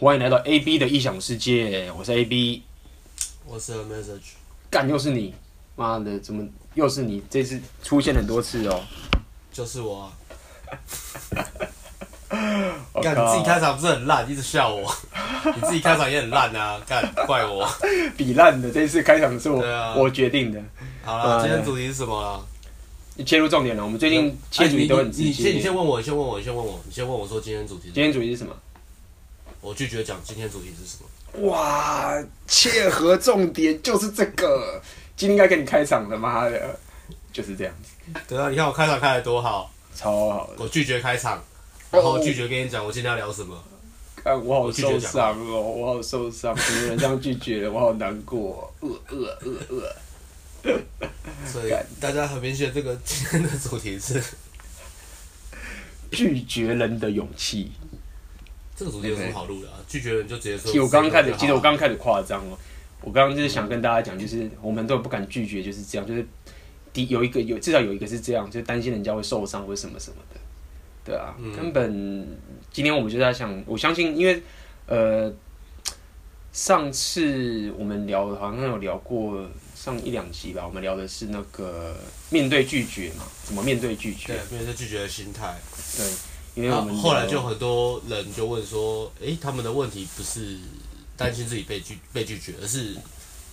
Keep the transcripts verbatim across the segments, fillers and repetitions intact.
欢迎来到 A B 的异想世界，我是 A B， 我是 Message， 干又是你，妈的，怎么又是你？这次出现很多次哦，就是我、啊，干你自己开场不是很烂，一直笑我，你自己开场也很烂啊，干怪我，比烂的，这次开场是我、啊、我决定的。好了、呃，今天主题是什么啦？切入重点了，我们最近切主题都很直接。你先你先问我，你先问我，你先问我，你先问我说今天主题是什么。今天主题是什么？我拒绝讲今天主题是什么。哇，切合重点就是这个。今天应该跟你开场的，妈的，就是这样子。对啊，你看我开场开得多好，超好的。我拒绝开场，然后拒绝跟你讲我今天要聊什么。啊，我好受伤哦，我好受伤，有人这样拒绝了，我好难过、哦。呃呃呃呃。所以大家很明显，这个今天的主题是拒绝人的勇气。这个主题有什么好录的、啊？ Okay. 拒绝人就直接说。其实我刚刚开始，其实我刚刚开始夸张了。我刚刚就是想跟大家讲，就是我们都不敢拒绝，就是这样，就是有一个有至少有一个是这样，就是担心人家会受伤或什么什么的，对啊，嗯、根本今天我们就在想，我相信因为呃上次我们聊好像有聊过。上一两集吧，我们聊的是那个面对拒绝嘛，怎么面对拒绝？对，面对拒绝的心态。对，因为我们、啊、后来就很多人就问说，哎、欸，他们的问题不是担心自己被拒被拒绝，而是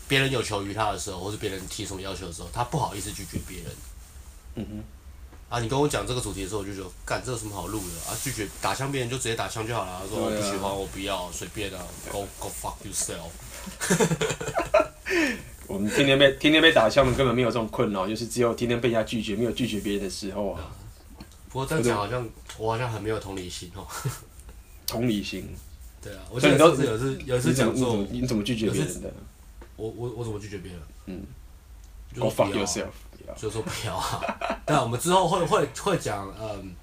别人有求于他的时候，或是别人提什么要求的时候，他不好意思拒绝别人。嗯哼。啊，你跟我讲这个主题的时候，我就觉得，干，这有什么好录的啊？拒绝打枪别人就直接打枪就好了。他说、啊、我不喜欢，我不要，随便啊 ，Go Go fuck yourself 。我们天天被天天被打枪，根本没有这种困扰，就是只有天天被人家拒绝，没有拒绝别人的时候啊。不过这样讲好像我好像很没有同理心哦。同理心。对啊，我记得有次有次讲说你，你怎么拒绝别人的？我我我怎么拒绝别人？嗯。Go fuck yourself。就说不要啊。但我们之后会会会讲，嗯，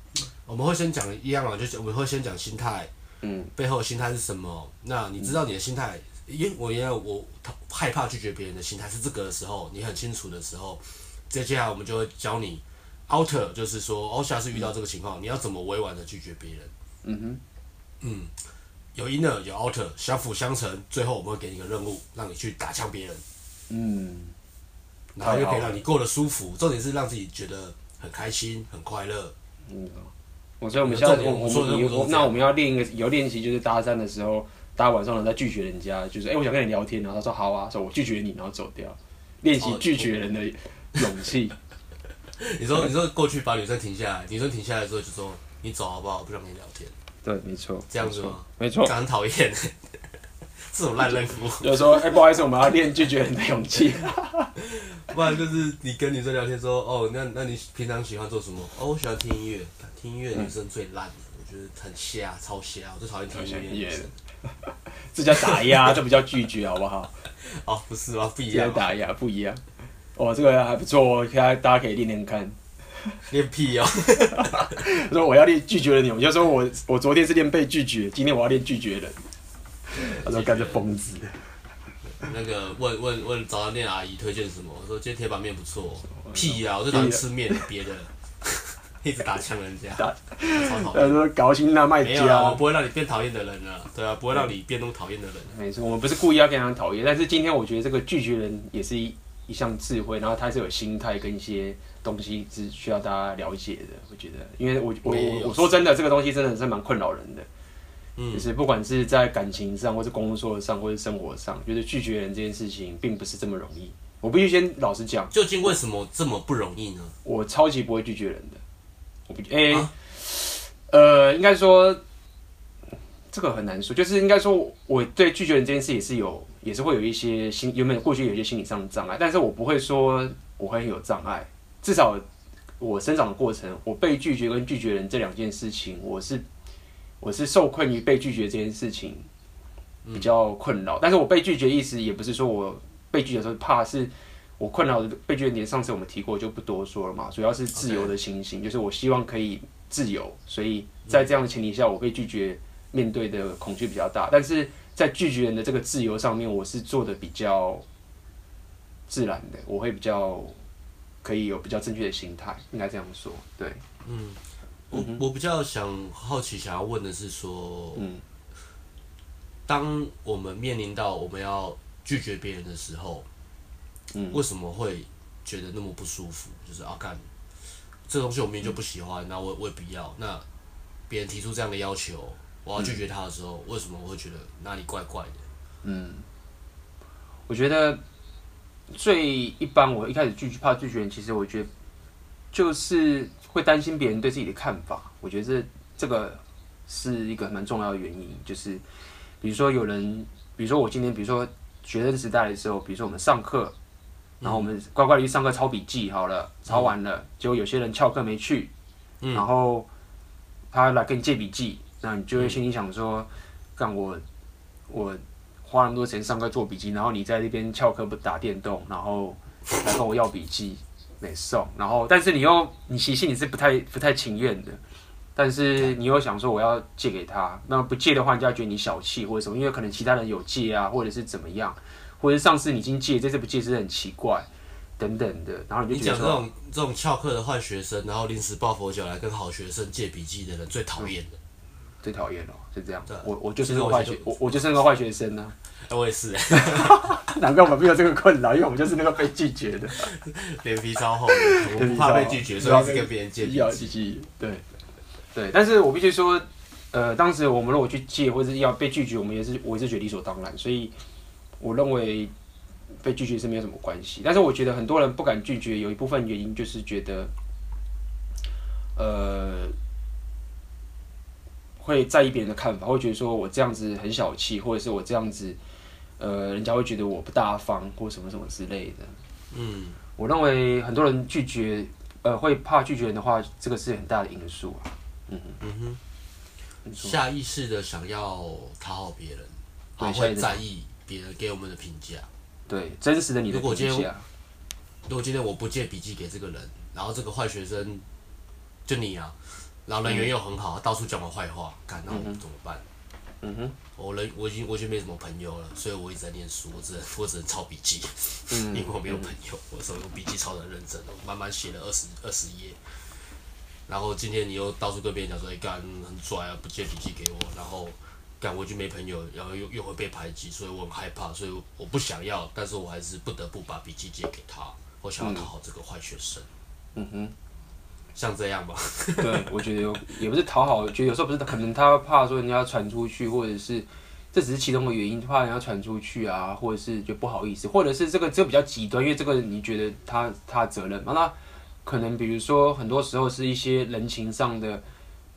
我们会先讲一样啊，就我们会先讲心态，嗯，背后的心态是什么？那你知道你的心态？因为我原来我害怕拒绝别人的心态是这个的时候，你很清楚的时候，接下来我们就会教你 outer， 就是说哦，下次遇到这个情况，你要怎么委婉的拒绝别人。嗯哼，嗯，有 inner 有 outer， 相辅相成，最后我们会给你一个任务，让你去打枪别人。嗯，然后又可以让你过得舒服，重点是让自己觉得很开心、很快乐。嗯，我所以我们现在我我那我们要练一个有练习，就是搭讪的时候。大家晚上在拒绝人家，就是哎、欸，我想跟你聊天，然后他说好啊，说我拒绝你，然后走掉，练习拒绝人的勇气。你说，你说过去把女生停下来，女生停下来之后就说你走好不好，我不想跟你聊天。对，没错。这样子吗？没错。很讨厌，这种烂人物。就说哎、欸，不好意思，我们要练拒绝人的勇气。不然就是你跟女生聊天说哦，那那你平常喜欢做什么？哦，我喜欢听音乐，听音乐女生最烂的，我觉得很瞎，超瞎，我最讨厌听音乐女生。这叫打压，这不叫拒绝，好不好？哦，不是吗？不一样。打压不一样。哦，这个还不错，大家可以练练看。练屁哦！我说我要练拒绝人，我就说我我昨天是练被拒绝，今天我要练拒绝人。他说干这疯子。那个问问问早餐店阿姨推荐什么？我说今天铁板面不错。屁啊！我最讨厌吃面，别的。一直打枪人家，他说搞清那卖家，我不会让你变讨厌的人啊，对啊，不会让你变那么讨厌的人。没错，我们不是故意要变成讨厌，但是今天我觉得这个拒绝人也是一一项智慧，然后它是有心态跟一些东西是需要大家了解的。我觉得，因为我我我说真的，这个东西真的是蛮困扰人的，嗯，就是不管是在感情上，或是工作上，或是生活上，觉得拒绝人这件事情并不是这么容易。我必须先老实讲，究竟为什么这么不容易呢？我超级不会拒绝人的。欸啊、呃，应该说这个很难说，就是应该说我对拒绝人这件事也是有，也是会有一些心，原本过去有一些心理上的障碍，但是我不会说我会很有障碍。至少我生长的过程，我被拒绝跟拒绝人这两件事情，我是我是受困于被拒绝这件事情比较困扰、嗯。但是我被拒绝的意思也不是说我被拒绝的时候怕是。我困扰的被拒绝点，上次我们提过，就不多说了嘛。主要是自由的情形， okay. 就是我希望可以自由，所以在这样的前提下，我被拒绝面对的恐惧比较大。但是在拒绝人的这个自由上面，我是做的比较自然的，我会比较可以有比较正确的心态，应该这样说。对，嗯，我我比较想好奇想要问的是说，嗯，当我们面临到我们要拒绝别人的时候，嗯，为什么会觉得那么不舒服？就是啊，干，这东西我明明就不喜欢，那、嗯、我我也不要。那别人提出这样的要求，我要拒绝他的时候，嗯、为什么我会觉得哪里怪怪的？嗯，我觉得最一般，我一开始拒怕拒绝人，其实我觉得就是会担心别人对自己的看法。我觉得这这个是一个蛮重要的原因，就是比如说有人，比如说我今天，比如说学生时代的时候，比如说我们上课。然后我们乖乖的去上课抄笔记，好了，抄完了，结果有些人翘课没去，嗯、然后他来跟你借笔记，那你就会心里想说，干、嗯、我我花那么多钱上课做笔记，然后你在那边翘课不打电动，然后来跟我要笔记没送，然后但是你又你其实你是不太不太情愿的，但是你又想说我要借给他，那不借的话，人家觉得你小气或者什么，因为可能其他人有借啊，或者是怎么样。或者上次你已经戒，这次不戒是很奇怪，等等的，然后你就觉得你讲这种这种翘课的坏学生，然后临时抱佛脚来跟好学生借笔记的人最讨厌的，嗯、最讨厌了，是这样。我我就是个坏学，我我就是个坏学生呢、啊欸。我也是、欸，难怪我们没有这个困扰，因为我们就是那个被拒绝的，脸皮超厚的，我不怕被拒绝，所以一直跟别人借笔记。对对，但是我必须说，呃，当时我们如果去借或者要被拒绝，我们也是我也是觉得理所当然，所以。我认为被拒绝是没有什么关系，但是我觉得很多人不敢拒绝，有一部分原因就是觉得，呃，会在意别人的看法，会觉得说我这样子很小气，或者是我这样子，呃，人家会觉得我不大方或什么什么之类的。嗯，我认为很多人拒绝，呃，会怕拒绝人的话，这个是很大的因素啊。嗯嗯哼，下意识的想要讨好别人，还会在意。别人给我们的评价，对真实的你的评价。如果今天我不借笔记给这个人，然后这个坏学生就你啊，然后人缘又很好，嗯、到处讲我坏话，干那我怎么办？嗯哼，我人我已经我已经没什么朋友了，所以我一直在念书，我只能我只能抄笔记，嗯、因为我没有朋友，我所以我笔记抄得很认真，我慢慢写了二十二十页。然后今天你又到处跟别人讲说，哎、欸、干很拽啊，不借笔记给我，然后。感我就没朋友，然后又又会被排挤，所以我很害怕，所以我不想要，但是我还是不得不把笔记借给他，我想要讨好这个坏学生。嗯哼，像这样吧。对，我觉得有也不是讨好，觉得有时候不是，可能他怕说人家传出去，或者是这只是其中的原因，怕人家传出去啊，或者是就不好意思，或者是这个这个比较极端，因为这个你觉得他他的责任嘛，那可能比如说很多时候是一些人情上的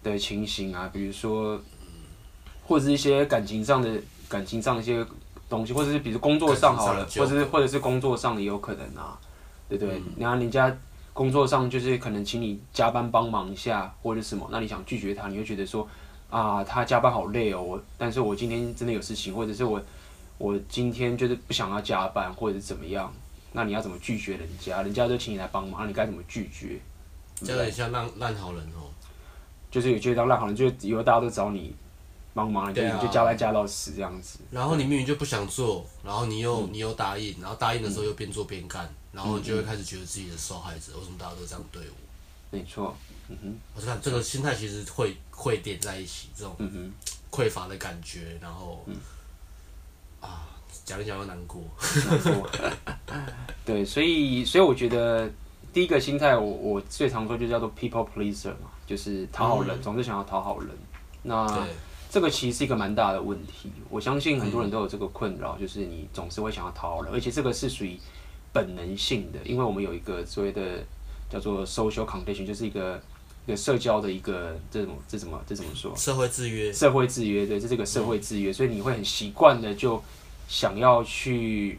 的情形啊，比如说。或者是一些感情上的感情上的一些东西，或者是比如工作上好了，或者是或者是工作上也有可能啊，对不对？然后、嗯、人家工作上就是可能请你加班帮忙一下或者什么，那你想拒绝他，你会觉得说啊，他加班好累哦，我但是我今天真的有事情，或者是我我今天就是不想要加班，或者是怎么样，那你要怎么拒绝人家？人家都请你来帮忙，那你该怎么拒绝？这个很像烂烂好人哦，就是有些当烂好人，就以后大家都找你。帮忙，你就、啊、就加班加到死这样子。然后你明明就不想做，然后你又、嗯、你又答应，然后答应的时候又边做边干，嗯、然后你就会开始觉得自己的受害者，为什么大家都这样对我？没错，嗯哼，我看这个心态其实会会点在一起，这种匮乏的感觉，然后、嗯、啊，讲一讲又难过，难过。对，所以所以我觉得第一个心态我，我我最常说就叫做 people pleaser 嘛，就是讨好人，嗯、总是想要讨好人。那这个其实是一个蛮大的问题，我相信很多人都有这个困扰，就是你总是会想要讨好人，而且这个是属于本能性的，因为我们有一个所谓的叫做 social condition， 就是一个一个社交的一个这种这怎么这怎么说？社会制约。社会制约，对，这是个社会制约，嗯、所以你会很习惯的就想要去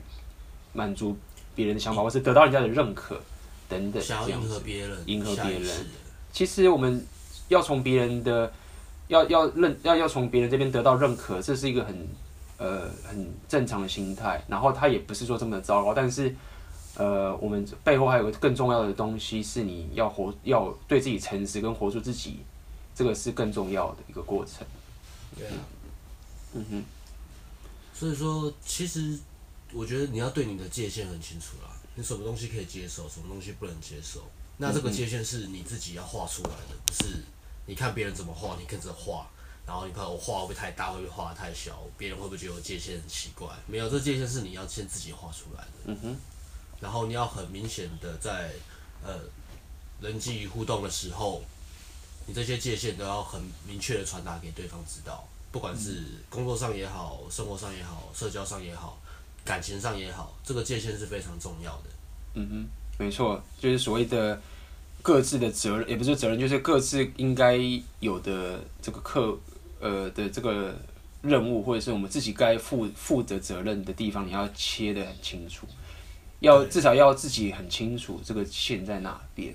满足别人的想法，或是得到人家的认可等等，想要迎合别人，迎合别人。其实我们要从别人的。要要认要要从别人这边得到认可，这是一个很呃很正常的心态。然后他也不是说这么糟糕，但是呃我们背后还有个更重要的东西，是你要活要对自己诚实跟活出自己，这个是更重要的一个过程。对啊，嗯哼。所以说，其实我觉得你要对你的界限很清楚啦，你什么东西可以接受，什么东西不能接受。那这个界限是你自己要画出来的，不是。你看别人怎么画，你跟着画，然后你看我画会不会太大，会不会画太小，别人会不会觉得我界限很奇怪？没有，这界限是你要先自己画出来的。嗯哼。然后你要很明显的在呃人际互动的时候，你这些界限都要很明确的传达给对方知道，不管是工作上也好，生活上也好，社交上也好，感情上也好，这个界限是非常重要的。嗯哼，没错，就是所谓的各自的责任，也不是责任，就是各自应该有的这个课。呃的这个任务，或者是我们自己该负负的责任的地方，你要切得很清楚，要至少要自己很清楚这个线在哪边，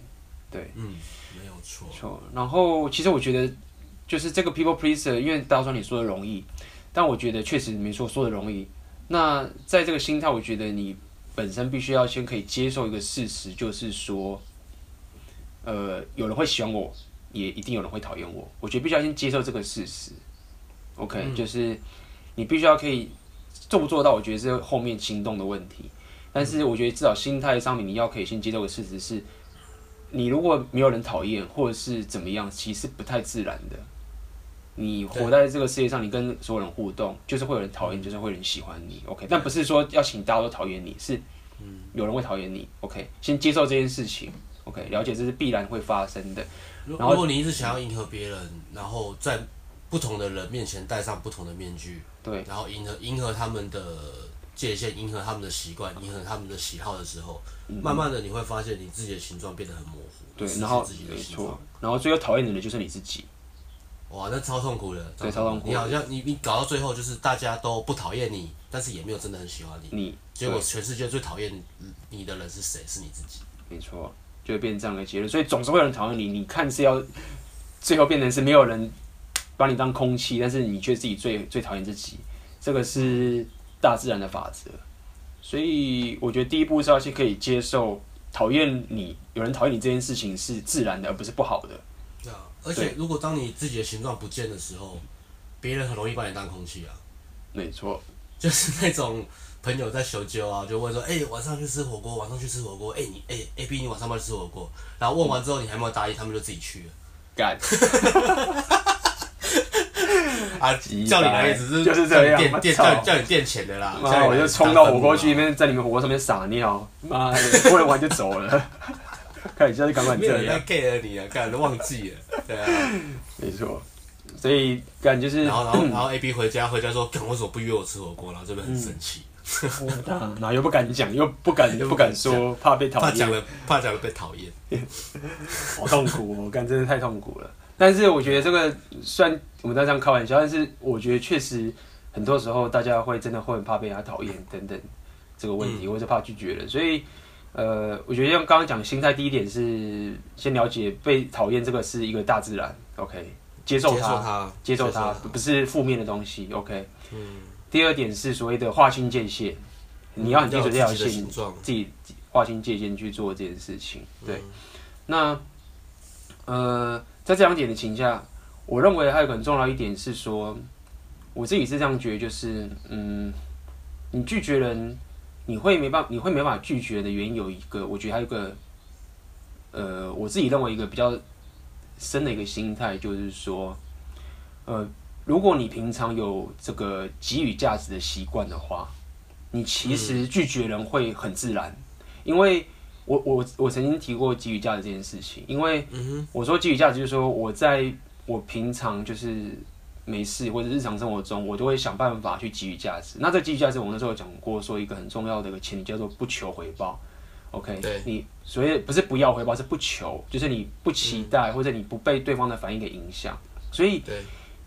对，嗯，没有错，错。然后其实我觉得就是这个 people pleaser， 因为大壮你说的容易，但我觉得确实没错，说的容易。那在这个心态，我觉得你本身必须要先可以接受一个事实，就是说，呃，有人会喜欢我。也一定有人会讨厌我，我觉得必须要先接受这个事实。OK，、嗯、就是你必须要可以做不做到，我觉得是后面行动的问题。但是我觉得至少心态上面你要可以先接受的事实是，你如果没有人讨厌或者是怎么样，其实不太自然的。你活在这个世界上，你跟所有人互动，就是会有人讨厌，就是会有人喜欢你。OK， 但不是说要请大家都讨厌你，是有人会讨厌你。OK， 先接受这件事情。OK， 了解这是必然会发生的。如果你一直想要迎合别人，然后在不同的人面前戴上不同的面具，对，然后迎合迎合他们的界限，迎合他们的习惯，迎合他们的喜好的时候，嗯、慢慢的你会发现你自己的形状变得很模糊，对，然后自己的形状，然后最后讨厌你的就是你自己。哇，那超痛苦的，对，超痛苦。你好像你你搞到最后就是大家都不讨厌你，但是也没有真的很喜欢你，你结果全世界最讨厌你的人是谁？是你自己。没错。就会变成这样的结论，所以总是会有人讨厌你。你看是要最后变成是没有人把你当空气，但是你却自己最最讨厌自己，这个是大自然的法则。所以我觉得第一步是要去可以接受讨厌你，有人讨厌你这件事情是自然的，而不是不好的。对啊，而且如果当你自己的形状不见的时候，别人很容易把你当空气啊。没错，就是那种。朋友在求救啊，就问说：“哎、欸，晚上去吃火锅，晚上去吃火锅。欸”哎，你哎 ，A B， 你晚上要去吃火锅。然后问完之后，你还没有答应，他们就自己去了。干！啊，叫你来只是就是这样，叫叫你垫钱的啦。妈，我就冲到火锅去，那在你们火锅上面撒尿。妈的，过了完就走了。看你现在敢不敢这样？没有人 get 了你啊，干都忘记了。对啊，没错。所以干就是，然后然后然后 A B 回家回家说：“干，为什么不约我吃火锅？”然后这边很生气。嗯然后又不敢讲，又不敢又不敢说，怕被讨厌。怕讲了，怕讲了被讨厌。好痛苦、哦，我感真的太痛苦了。但是我觉得这个虽然我们在这样开玩笑，但是我觉得确实很多时候大家会真的会很怕被人家讨厌等等这个问题，嗯、或者怕拒绝人。所以呃，我觉得像刚刚讲心态，第一点是先了解被讨厌这个是一个大自然 ，OK， 接受它，接受它，不是负面的东西 ，OK，、嗯第二点是所谓的划清界限，你要很清楚这条线，自己划清界限去做这件事情。对，嗯、那呃，在这两点的情况下，我认为还有很重要一点是说，我自己是这样觉得，就是嗯，你拒绝人，你会没办法，你会没办法拒绝的原因有一个，我觉得还有一个，呃，我自己认为一个比较深的一个心态就是说，呃。如果你平常有这个给予价值的习惯的话，你其实拒绝人会很自然。因为我我我曾经提过给予价值这件事情，因为我说给予价值就是说我在我平常就是没事或者日常生活中，我都会想办法去给予价值。那这给予价值，我那时候有讲过，说一个很重要的一个前提叫做不求回报。OK， 你所谓不是不要回报，是不求，就是你不期待、嗯、或者你不被对方的反应给影响，所以。對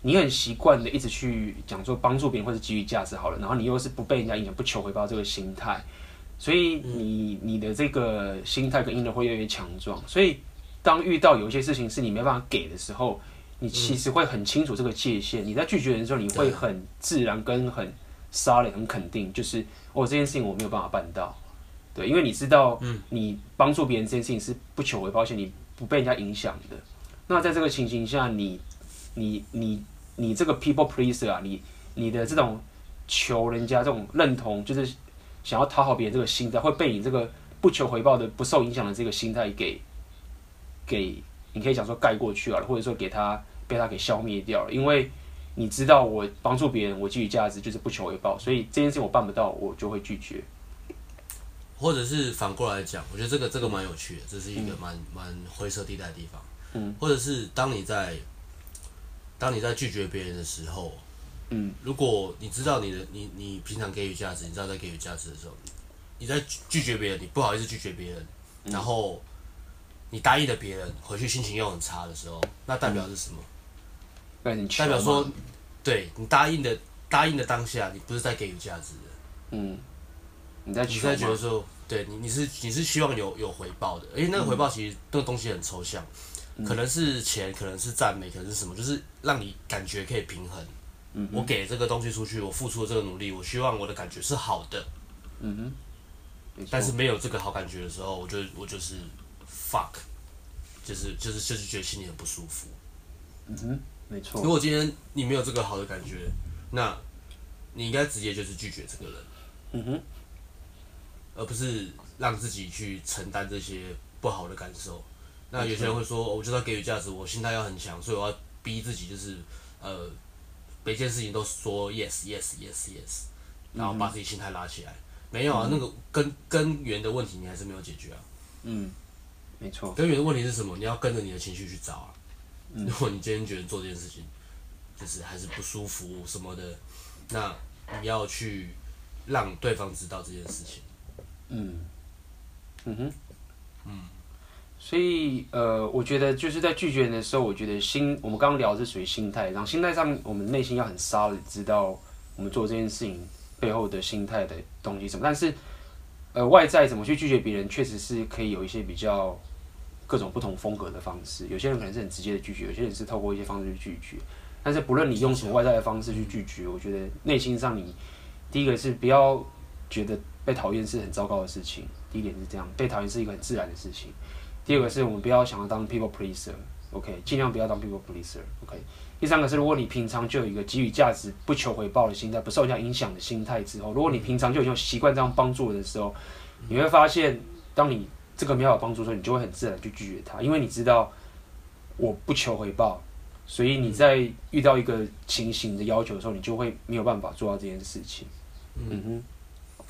你很习惯的一直去讲说帮助别人或者给予价值好了，然后你又是不被人家影响、不求回报这个心态，所以你你的这个心态跟因人会越来越强壮。所以当遇到有一些事情是你没办法给的时候，你其实会很清楚这个界限。你在拒绝人的时候，你会很自然跟很 solid、很肯定，就是哦这件事情我没有办法办到，对，因为你知道你帮助别人这件事情是不求回报，而且你不被人家影响的。那在这个情形下，你你你。你这个 people pleaser 啊，你你的这种求人家这种认同，就是想要讨好别人这个心态，会被你这个不求回报的、不受影响的这个心态给给，你可以讲说盖过去啊，或者说给他被他给消灭掉了。因为你知道我帮助别人，我基于价值就是不求回报，所以这件事情我办不到，我就会拒绝。或者是反过来讲，我觉得这个这个蛮有趣的，这是一个蛮蛮、嗯、灰色地带的地方。嗯，或者是当你在当你在拒绝别人的时候，嗯，如果你知道你的你你平常给予价值，你知道在给予价值的时候，你在拒绝别人，你不好意思拒绝别人，嗯、然后你答应了别人，回去心情又很差的时候，那代表是什么？嗯、代表说，对你答应的答应的当下，你不是在给予价值的。嗯。你在你在觉得说，对你你是你是希望有有回报的，而且那个回报其实、嗯、那个东西很抽象，可能是钱，可能是赞美，可能是什么，就是让你感觉可以平衡。嗯、我给这个东西出去，我付出了这个努力，我希望我的感觉是好的。嗯哼。但是没有这个好感觉的时候，我就我就是 fuck， 就是就是就是觉得心里很不舒服。嗯哼，没错。如果今天你没有这个好的感觉，那你应该直接就是拒绝这个人。嗯哼。而不是让自己去承担这些不好的感受。那有些人会说，哦、我就是要给予价值，我心态要很强，所以我要逼自己，就是呃，每件事情都说 yes yes yes yes， 然后把自己心态拉起来。嗯、没有啊，嗯、那个根根源的问题你还是没有解决啊。嗯，没错。根源的问题是什么？你要跟着你的情绪去找啊。嗯、如果你今天觉得做这件事情就是还是不舒服什么的，那你要去让对方知道这件事情。嗯，嗯哼，嗯，所以呃，我觉得就是在拒绝人的时候，我觉得心，我们刚刚聊的是属于心态，然后心态上面，我们内心要很 solid， 知道我们做这件事情背后的心态的东西什么。但是呃，外在怎么去拒绝别人，确实是可以有一些比较各种不同风格的方式。有些人可能是很直接的拒绝，有些人是透过一些方式去拒绝。但是不论你用什么外在的方式去拒绝，我觉得内心上你第一个是不要觉得。被讨厌是很糟糕的事情，第一点是这样，被讨厌是一个很自然的事情。第二个是我们不要想要当 people pleaser，OK，、okay? 尽量不要当 people pleaser，OK、okay?。第三个是如果你平常就有一个给予价值、不求回报的心态、不受人家影响的心态之后，如果你平常就已经习惯这样帮助的时候，你会发现，当你这个没有帮助的时候，你就会很自然去拒绝他，因为你知道我不求回报，所以你在遇到一个情形的要求的时候，你就会没有办法做到这件事情。嗯哼。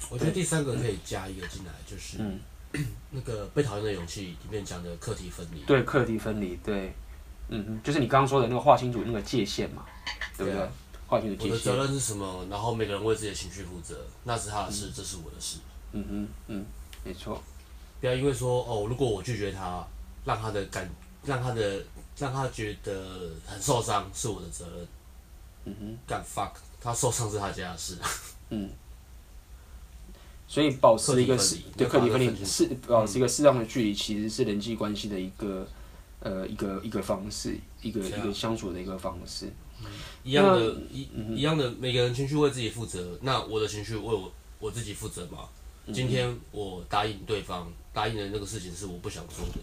我觉得第三个可以加一个进来，就是、嗯、那个被讨厌的勇气里面讲的课题分离。对，课题分离，对，嗯嗯，就是你刚刚说的那个划清楚那个界限嘛，对不对？划清楚界限。我的责任是什么？然后每个人为自己的情绪负责，那是他的事，嗯、这是我的事。嗯嗯嗯，没错。不要因为说哦，如果我拒绝他，让他的感，让他的，让他觉得很受伤，是我的责任。嗯哼，干 fuck， 他受伤是他家的事。嗯。所以保持一个适对课题分离适保持一个适当的距离，其实是人际关系的一个呃一个一个方式，一个、啊、一个相处的一个方式。嗯、一样的，一、嗯、一样的，每个人情绪为自己负责。那我的情绪为我我自己负责嘛？嗯、今天我答应对方，答应的那个事情是我不想做的，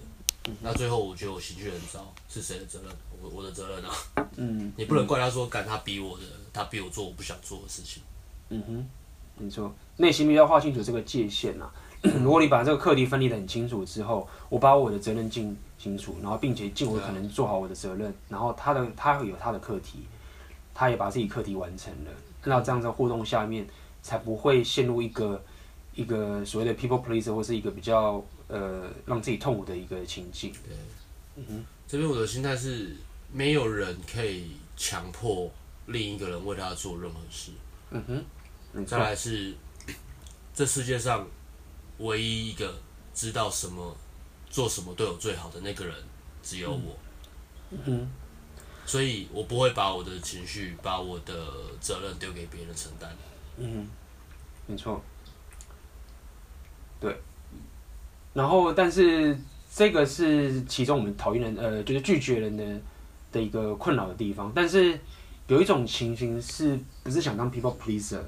嗯、那最后我觉得我情绪很糟，是谁的责任？我我的责任啊。嗯，你不能怪他说，干他逼我的，他逼我做我不想做的事情。嗯哼。没错，内心必须要划清楚这个界限啊。如果你把这个课题分离得很清楚之后，我把我的责任尽清楚，然后并且尽我可能做好我的责任，然后他的他有他的课题，他也把自己课题完成了。那这样子互动下面，才不会陷入一个一个所谓的 people pleaser 或是一个比较呃让自己痛苦的一个情境。对，嗯哼，这边我的心态是，没有人可以强迫另一个人为他做任何事。嗯哼。再来是，这世界上唯一一个知道什么做什么对我最好的那个人，只有我。嗯嗯、所以我不会把我的情绪、把我的责任丢给别人承担。嗯，没错。对。然后，但是这个是其中我们讨厌人，呃，就是拒绝人的的一个困扰的地方。但是有一种情形是不是想当 people pleaser？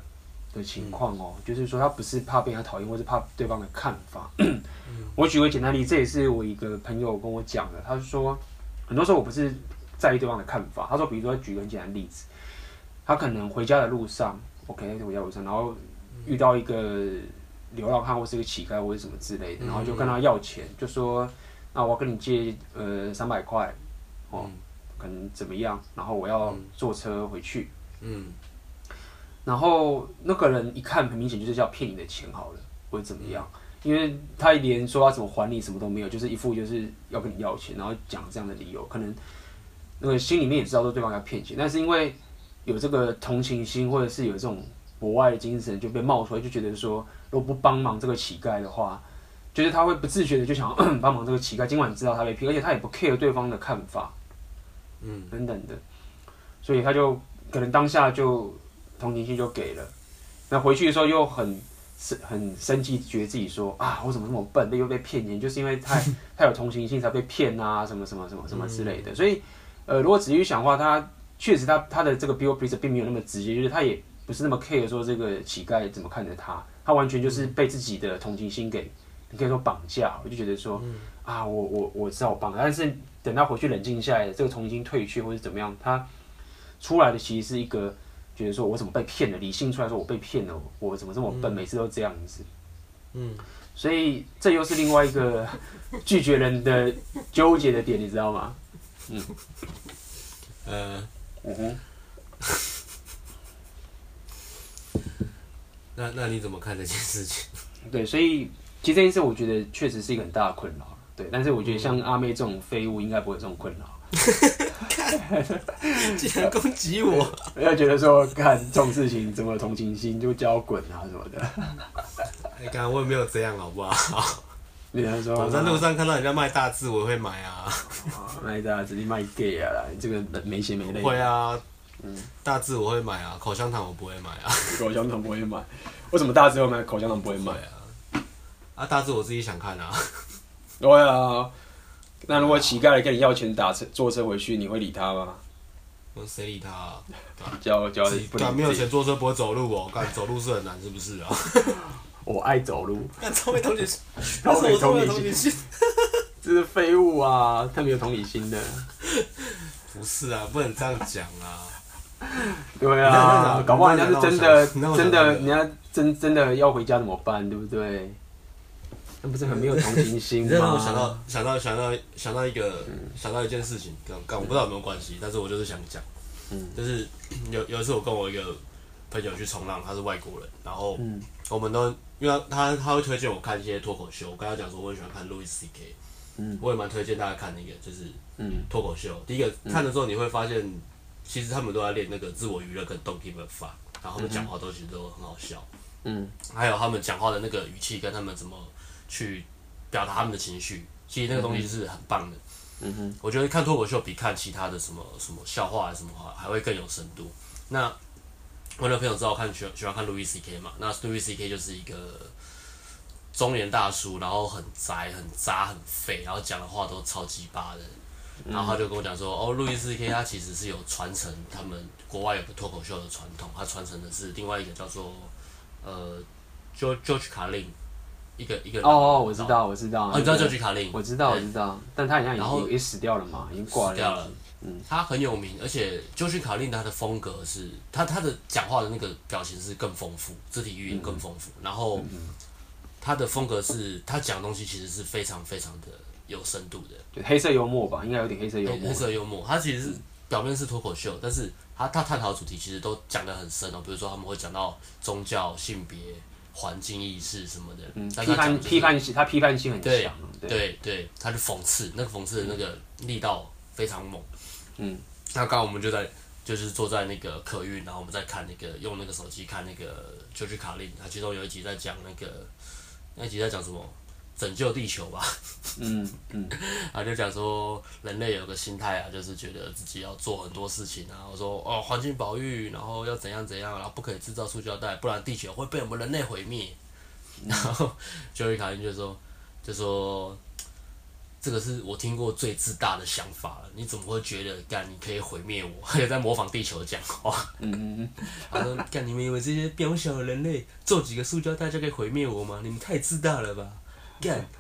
的情况哦，就是说他不是怕被人家讨厌，或是怕对方的看法。我举个简单例子，这也是我一个朋友跟我讲的。他说，很多时候我不是在意对方的看法。他说，比如说举个很简单的例子，他可能回家的路上 ，OK， 回家路上，然后遇到一个流浪汉或是一个乞丐或者什么之类的，然后就跟他要钱，就说，那我要跟你借呃三百块，哦，可能怎么样，然后我要坐车回去。嗯。然后那个人一看，很明显就是要骗你的钱好了，或者怎么样，因为他连说他怎么还你什么都没有，就是一副就是要跟你要钱，然后讲这样的理由，可能那个心里面也知道说对方要骗钱，但是因为有这个同情心或者是有这种博爱的精神就被冒出来，就觉得说如果不帮忙这个乞丐的话，就是他会不自觉的就想帮忙这个乞丐，尽管知道他被骗，而且他也不 care 对方的看法，嗯，等等的，所以他就可能当下就同情心就给了，那回去的时候又很很生气，觉得自己说啊，我怎么那么笨，又被骗钱，就是因为太太有同情心才被骗啊，什么什么什么什么之类的。所以，呃，如果仔细想的话，他确实他他的这个 bill pleaser 并没有那么直接，就是他也不是那么 care 说这个乞丐怎么看着他，他完全就是被自己的同情心给你可以说绑架。我就觉得说啊，我我我知道我绑架，但是等他回去冷静下来，这个同情心退去或者怎么样，他出来的其实是一个。觉得说我怎么被骗了？理性出来说我被骗了，我怎么这么笨？嗯、每次都这样子。嗯，所以这又是另外一个拒绝人的纠结的点，你知道吗？嗯，呃，嗯哼，那那你怎么看这件事情？对，所以其实这件事我觉得确实是一个很大的困扰。对，但是我觉得像阿妹这种废物应该不会有这种困扰。竟然攻击我！我要觉得说，看这种事情怎么有同情心，就叫我滚啊什么的。哎、欸，刚刚我也没有这样，好不好？你还说我在路上看到人家卖大字，我会买啊。卖大字，你卖 gay 啊啦？你这个没血没泪。会啊，嗯，大字我会买啊，口香糖我不会买啊。口香糖不会买，为什么大字会买，口香糖不会买啊？啊，大字我自己想看啊。对啊。那如果乞丐来跟你要钱打车坐车回去，你会理他吗？我谁理他啊？叫叫不理。没有钱坐车不会走路哦，干走路是很难，是不是啊？我爱走路。干超没同理心，超没同理心，这是废物啊！特别有同理心的。不是啊，不能这样讲啊。对啊，搞不好人家是真的，真的，人家真真的要回家怎么办？对不对？那不是很没有同情心吗？你让我想到想到想到想到一个、嗯、想到一件事情，跟我不知道有没有关系，但是我就是想讲，嗯、就是有有一次我跟我一个朋友去冲浪，他是外国人，然后我们都因为他他会推荐我看一些脱口秀，我跟他讲说我很喜欢看 Louis C K， 嗯，我也蛮推荐大家看那个就是脱口秀，第一个看的时候你会发现，其实他们都在练那个自我娱乐跟 Don't give a fuck， 然后他们讲话都其实都很好笑，嗯，还有他们讲话的那个语气跟他们怎么。去表达他们的情绪，其实那个东西是很棒的。嗯哼，我觉得看脱口秀比看其他的什么什么笑话什么话还会更有深度。那我的朋友知道我看喜喜欢看 Louis C K 嘛，那 Louis C K 就是一个中年大叔，然后很宅、很渣、很废，然后讲的话都超级巴的。然后他就跟我讲说，哦 ，Louis C K 他其实是有传承他们国外有个脱口秀的传统，他传承的是另外一个叫做呃 George Carlin。一个一个哦哦，我知道我知道，哦，你知道 George Carlin，我知道我知道，但他好像已经死掉了嘛，已经挂了。死掉了，嗯，他很有名，而且 George Carlin 他的风格是，他他的讲话的那个表情是更丰富，肢体语言更丰富，然后他的风格是，他讲的东西其实是非常非常的有深度的，黑色幽默吧，应该有点黑色幽默。黑色幽默，他其实表面是脱口秀，但是他他探讨的主题其实都讲得很深哦，比如说他们会讲到宗教、性别。环境意识什么的，嗯，批判批判性，他批判性很强，对对对，他就讽刺，那个讽刺的那个力道非常猛，嗯，那刚刚我们就在就是坐在那个客运，然后我们在看那个用那个手机看那个George Carlin，他其中有一集在讲那个那一集在讲什么拯救地球吧，嗯嗯，他就讲说人类有个心态啊，就是觉得自己要做很多事情啊，我说哦环境保育，然后要怎样怎样，然后不可以制造塑胶袋，不然地球会被我们人类毁灭。然后 George Carlin 就说就说这个是我听过最自大的想法了，你怎么会觉得干你可以毁灭我？他也在模仿地球讲话。嗯嗯嗯，他说干你们以为这些渺小的人类做几个塑胶袋就可以毁灭我吗？你们太自大了吧！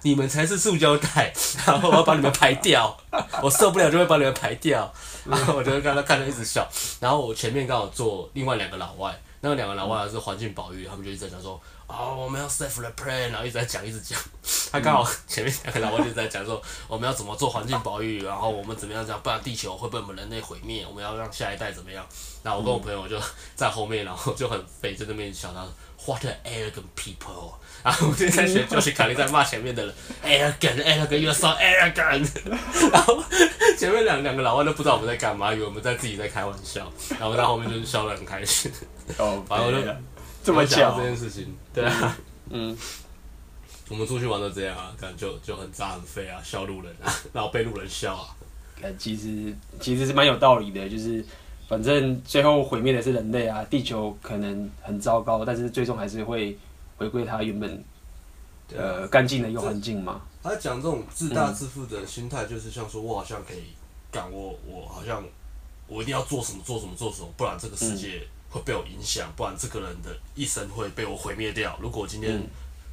你们才是塑胶袋，然后我要把你们排掉，我受不了就会把你们排掉。然后我就看他看着一直笑，然后我前面刚好坐另外两个老外，那两个老外是环境保育，他们就一直在讲说啊、哦、我们要 save the planet， 然后一直在讲一直讲，他刚好前面两个老外就在讲说我们要怎么做环境保育，然后我们怎么样讲，不然地球会被我们人类毁灭，我们要让下一代怎么样。然后我跟我朋友就在后面，然后就很肥在那边想到 What an arrogant people， 然后我就在学George Carlin在骂前面的人 Arrogant Arrogant You're so arrogant 然后前面两两个老外都不知道我们在干嘛，以为我们在自己在开玩笑，然后到后面就是笑得很开心。哦，反正我就这么巧这件事情，对啊，嗯，我们出去玩都这样啊，感觉 就, 就很渣很废啊，笑路人啊，然后被路人笑啊。其实其实是蛮有道理的，就是反正最后毁灭的是人类啊，地球可能很糟糕，但是最终还是会回归它原本呃干净的一个环境嘛。他讲这种自大自负的心态，就是像说我好像可以干，我我好像我一定要做什么做什么做什么，不然这个世界。嗯，会被我影响，不然这个人的一生会被我毁灭掉。如果今天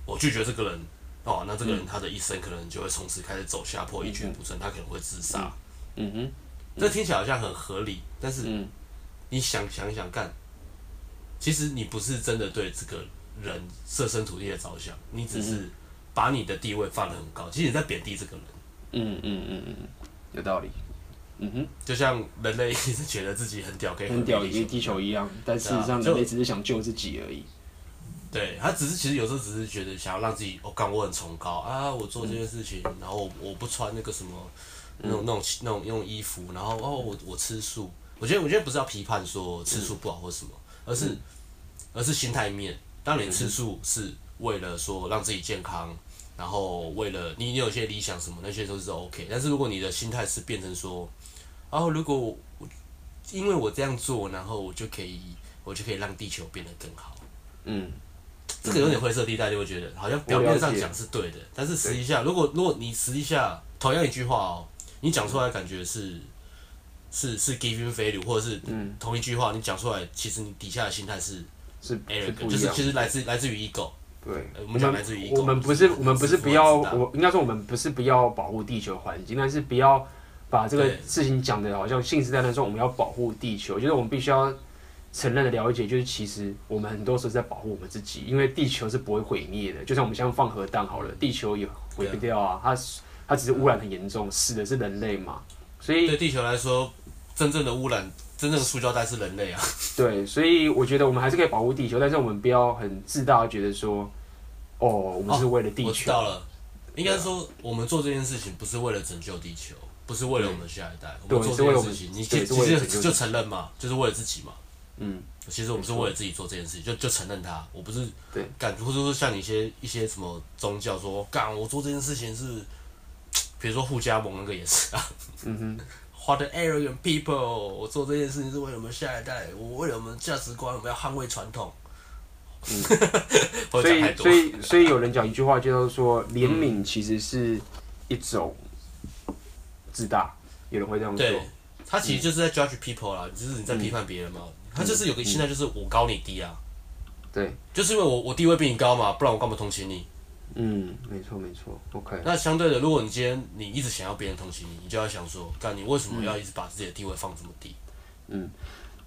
我拒绝这个人，嗯，哦，那这个人他的一生可能就会从此开始走下坡，嗯，一蹶不振，他可能会自杀。嗯哼，嗯，这听起来好像很合理，但是你想想想看，其实你不是真的对这个人设身处地的着想，你只是把你的地位放得很高，其实你在贬低这个人。嗯嗯嗯嗯，有道理。嗯哼，就像人类一直觉得自己很屌，可以很屌，也地球一样，但事实上人类只是想救自己而已。对，他只是其实有时候只是觉得想要让自己，哦，干我很崇高啊，我做这件事情，嗯，然后我不穿那个什么那种那种那种那种衣服，然后哦我我吃素，我觉得我觉得不是要批判说吃素不好或什么，而是，嗯，而是心态面，当你吃素是为了说让自己健康。然后为了你，你有些理想什么那些都是 OK， 但是如果你的心态是变成说，哦，如果我因为我这样做，然后我就可以，我就可以让地球变得更好。嗯，这个有点灰色地带，就会觉得好像表面上讲是对的，但是实际下，如果如果你实际下同样一句话哦，你讲出来感觉是是是 giving value， 或者是同一句话你讲出来，其实你底下的心态是是 arrogant， 就是就是来自来自于 ego。对，我们我们不是我们不是不要，我应该说我们不是不要保护地球环境，但是不要把这个事情讲的好像信誓旦旦说我们要保护地球，就是我们必须要承认的了解，就是其实我们很多时候在保护我们自己，因为地球是不会毁灭的，就像我们现在放核弹好了，地球也毁不掉啊，它它只是污染很严重，死的是人类嘛，所以对地球来说，真正的污染。真正的塑胶袋是人类啊！对，所以我觉得我们还是可以保护地球，但是我们不要很自大，觉得说，哦，我们是为了地球。哦，我知道了，应该说我们做这件事情不是为了拯救地球，不是为了我们下一代，我们做这件事情，你其实就承认嘛，就是为了自己嘛。嗯，其实我们是为了自己做这件事情，就就承认它。我不是感觉，或者说像你一些一些什么宗教说，干我做这件事情是，比如说互加盟那个也是啊。嗯哼。What an arrogant people！ 我做这件事情是为了我们下一代，我为了我们价值观，我们要捍卫传统。嗯，所以所以所以有人讲一句话，就是说怜悯其实是一种自大，有人会这样说。对，他其实就是在 judge people 啦，就是你在批判别人嘛。他就是有个心态，就是我高你低啊。对，就是因为我我地位比你高嘛，不然我干嘛同情你？嗯，没错没错 ，OK。那相对的，如果你今天你一直想要别人同情你，你就要想说，干你为什么要一直把自己的地位放这么低？嗯，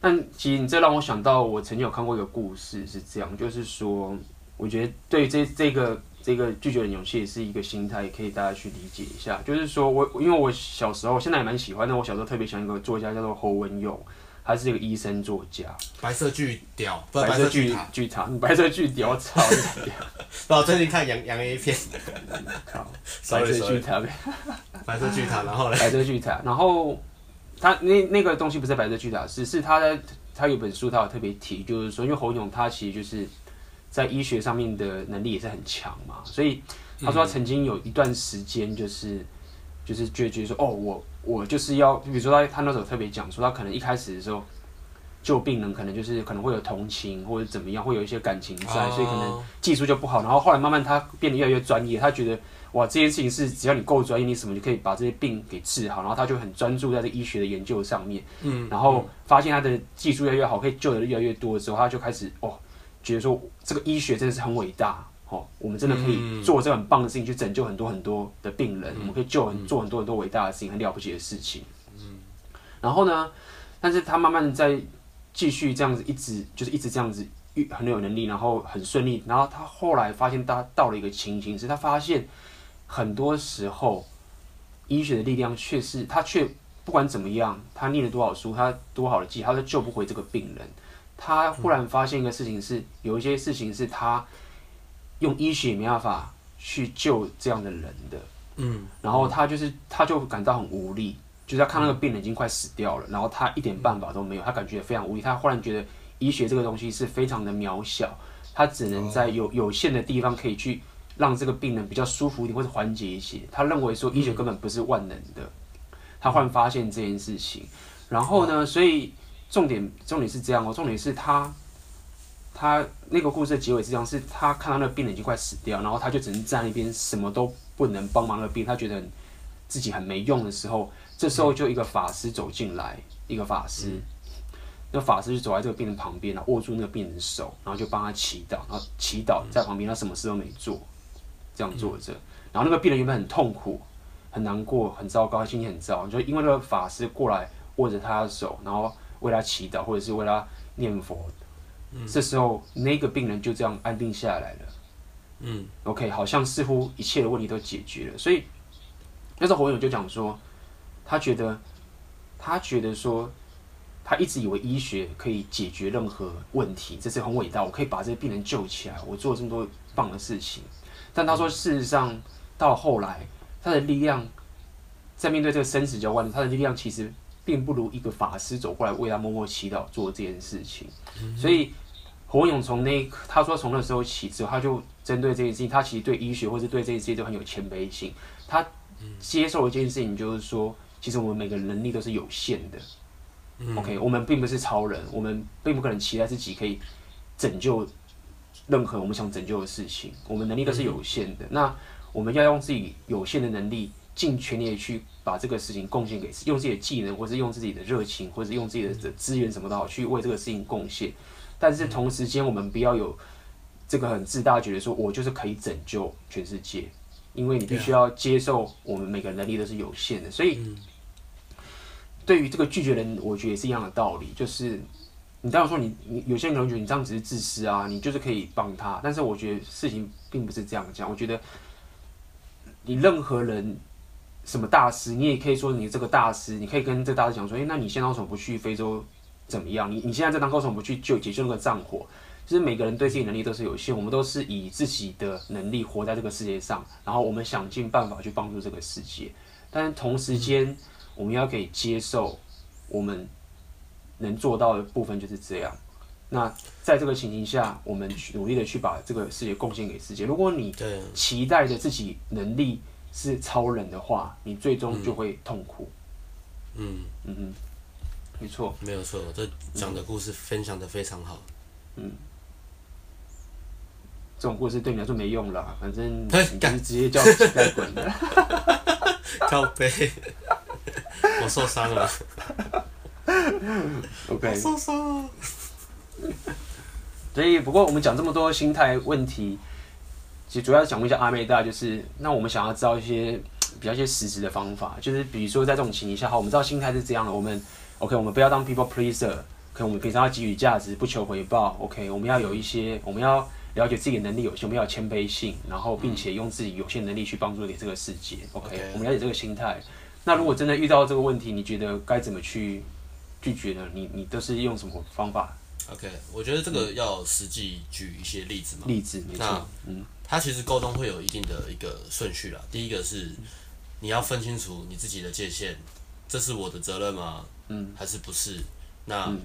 但其实你这让我想到，我曾经有看过一个故事是这样，就是说，我觉得对这这个这个拒绝的勇气也是一个心态，也可以大家去理解一下。就是说我因为我小时候，现在也蛮喜欢，但我小时候特别喜欢一个作家叫做侯文咏。他是一个医生作家，白色巨屌，白色巨巨塔，白色巨屌，操！我最近看洋洋 A 片，好，白色巨塔，白色巨塔，然后嘞，白色巨塔，然后他那那个东西不是白色巨塔，是是他在他有本书，他有特别提，就是说，因为侯勇他其实就是在医学上面的能力也是很强嘛，所以他说他曾经有一段时间就是、嗯、就是觉得说，哦我。我就是要，比如说他他那时候特别讲说，他可能一开始的时候救病人，可能就是可能会有同情或者怎么样，会有一些感情在， oh. 所以可能技术就不好。然后后来慢慢他变得越来越专业，他觉得哇，这件事情是只要你够专业，你什么就可以把这些病给治好。然后他就很专注在这医学的研究上面，嗯，然后发现他的技术越来越好，可以救的越来越多之后，他就开始哦，觉得说这个医学真的是很伟大。哦，我们真的可以做这很棒的事情，去拯救很多很多的病人，嗯，我们可以救很做很多很多伟大的事情，很了不起的事情。嗯，然后呢？但是他慢慢在继续这样子，一直就是一直这样子很有能力，然后很顺利。然后他后来发现，他到了一个情形是，他发现很多时候医学的力量却是他却不管怎么样，他念了多少书，他多好的技，他都救不回这个病人。他忽然发现一个事情是，有一些事情是他用医学也没办法去救这样的人的。嗯，然后他就是他就感到很无力，就是他看那个病人已经快死掉了，然后他一点办法都没有，他感觉非常无力。他忽然觉得医学这个东西是非常的渺小，他只能在有有限的地方可以去让这个病人比较舒服一点，或者缓解一些。他认为说医学根本不是万能的，他忽然发现这件事情。然后呢，所以重点重点是这样哦，重点是他他那个故事的结尾是这样，是他看到那个病人已经快死掉，然后他就只能站在那边什么都不能帮忙那个病人，他觉得自己很没用的时候，这时候就一个法师走进来，一个法师。那法师就走在这个病人旁边，然后握住那个病人的手，然后就帮他祈祷，然后祈祷在旁边，他什么事都没做，这样坐着。然后那个病人原本很痛苦、很难过、很糟糕，心情很糟，就因为那个法师过来握着他的手，然后为他祈祷或者是为他念佛，嗯、这时候那个病人就这样安定下来了。嗯 ，OK， 好像似乎一切的问题都解决了。所以那时候侯友就讲说，他觉得，他觉得说。他一直以为医学可以解决任何问题，这是很伟大，我可以把这些病人救起来，我做了这么多棒的事情。但他说，事实上到后来，他的力量在面对这个生死交关，他的力量其实并不如一个法师走过来为他默默祈祷做这件事情。所以侯文咏从那他说从那时候起之后，他就针对这件事情，他其实对医学或是对这件事情都很有谦卑性。他接受一件事情，就是说，其实我们每个人能力都是有限的。OK， 我们并不是超人，我们并不可能期待自己可以拯救任何我们想拯救的事情。我们能力都是有限的，那我们要用自己有限的能力，尽全力去把这个事情贡献给，用自己的技能，或是用自己的热情，或是用自己的资源什么的好，去为这个事情贡献。但是同时间，我们不要有这个很自大，觉得说我就是可以拯救全世界，因为你必须要接受我们每个人能力都是有限的，所以。对于这个拒绝人，我觉得也是一样的道理，就是你当然说你你有些人可能觉得你这样只是自私啊，你就是可以帮他，但是我觉得事情并不是这样讲。我觉得你任何人什么大师，你也可以说你这个大师，你可以跟这个大师讲说，哎，那你现在为什么不去非洲怎么样？你你现在这当高手，我们去救解救那个战火，就是每个人对自己能力都是有限，我们都是以自己的能力活在这个世界上，然后我们想尽办法去帮助这个世界，但是同时间。我们要可以接受，我们能做到的部分就是这样。那在这个情形下，我们努力的去把这个世界贡献给世界。如果你期待着自己能力是超人的话，你最终就会痛苦。嗯嗯嗯，没错，没有错。这讲的故事分享的非常好。嗯，这种故事对你来说没用啦，反正你就是直接叫乞丐滚的。靠北。我受伤了，OK， 我受伤了。所以，不过我们讲这么多心态问题，其实主要讲一下阿妹大，就是那我们想要知道一些比较一些实质的方法，就是比如说在这种情形下，好，我们知道心态是这样的，我们 OK， 我们不要当 people pleaser， 可能我们平常要给予价值，不求回报 ，OK， 我们要有一些，我们要了解自己的能力有限，我们要有谦卑性，然后并且用自己有限能力去帮助给这个世界 ，OK， 我们了解这个心态。那如果真的遇到这个问题，你觉得该怎么去拒绝呢？你你都是用什么方法 ？OK， 我觉得这个要实际举一些例子嘛。例子，没错。嗯，它其实沟通会有一定的一个顺序啦。第一个是你要分清楚你自己的界限，这是我的责任吗？嗯，还是不是？那、嗯、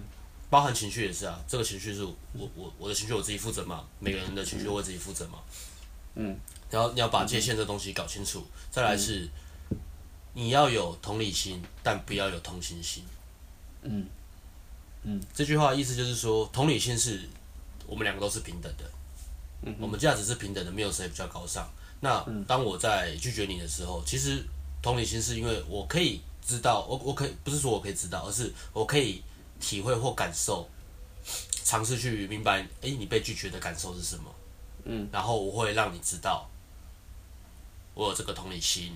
包含情绪也是啊，这个情绪是我我我的情绪我自己负责嘛，每个人的情绪我自己负责嘛。嗯，然后你要把界限这东西搞清楚，再来是。嗯你要有同理心，但不要有同情心。嗯，嗯，这句话的意思就是说，同理心是我们两个都是平等的，嗯、我们价值是平等的，没有谁比较高尚。那、嗯、当我在拒绝你的时候，其实同理心是因为我可以知道，我我可以不是说我可以知道，而是我可以体会或感受，尝试去明白，哎，你被拒绝的感受是什么？嗯，然后我会让你知道，我有这个同理心。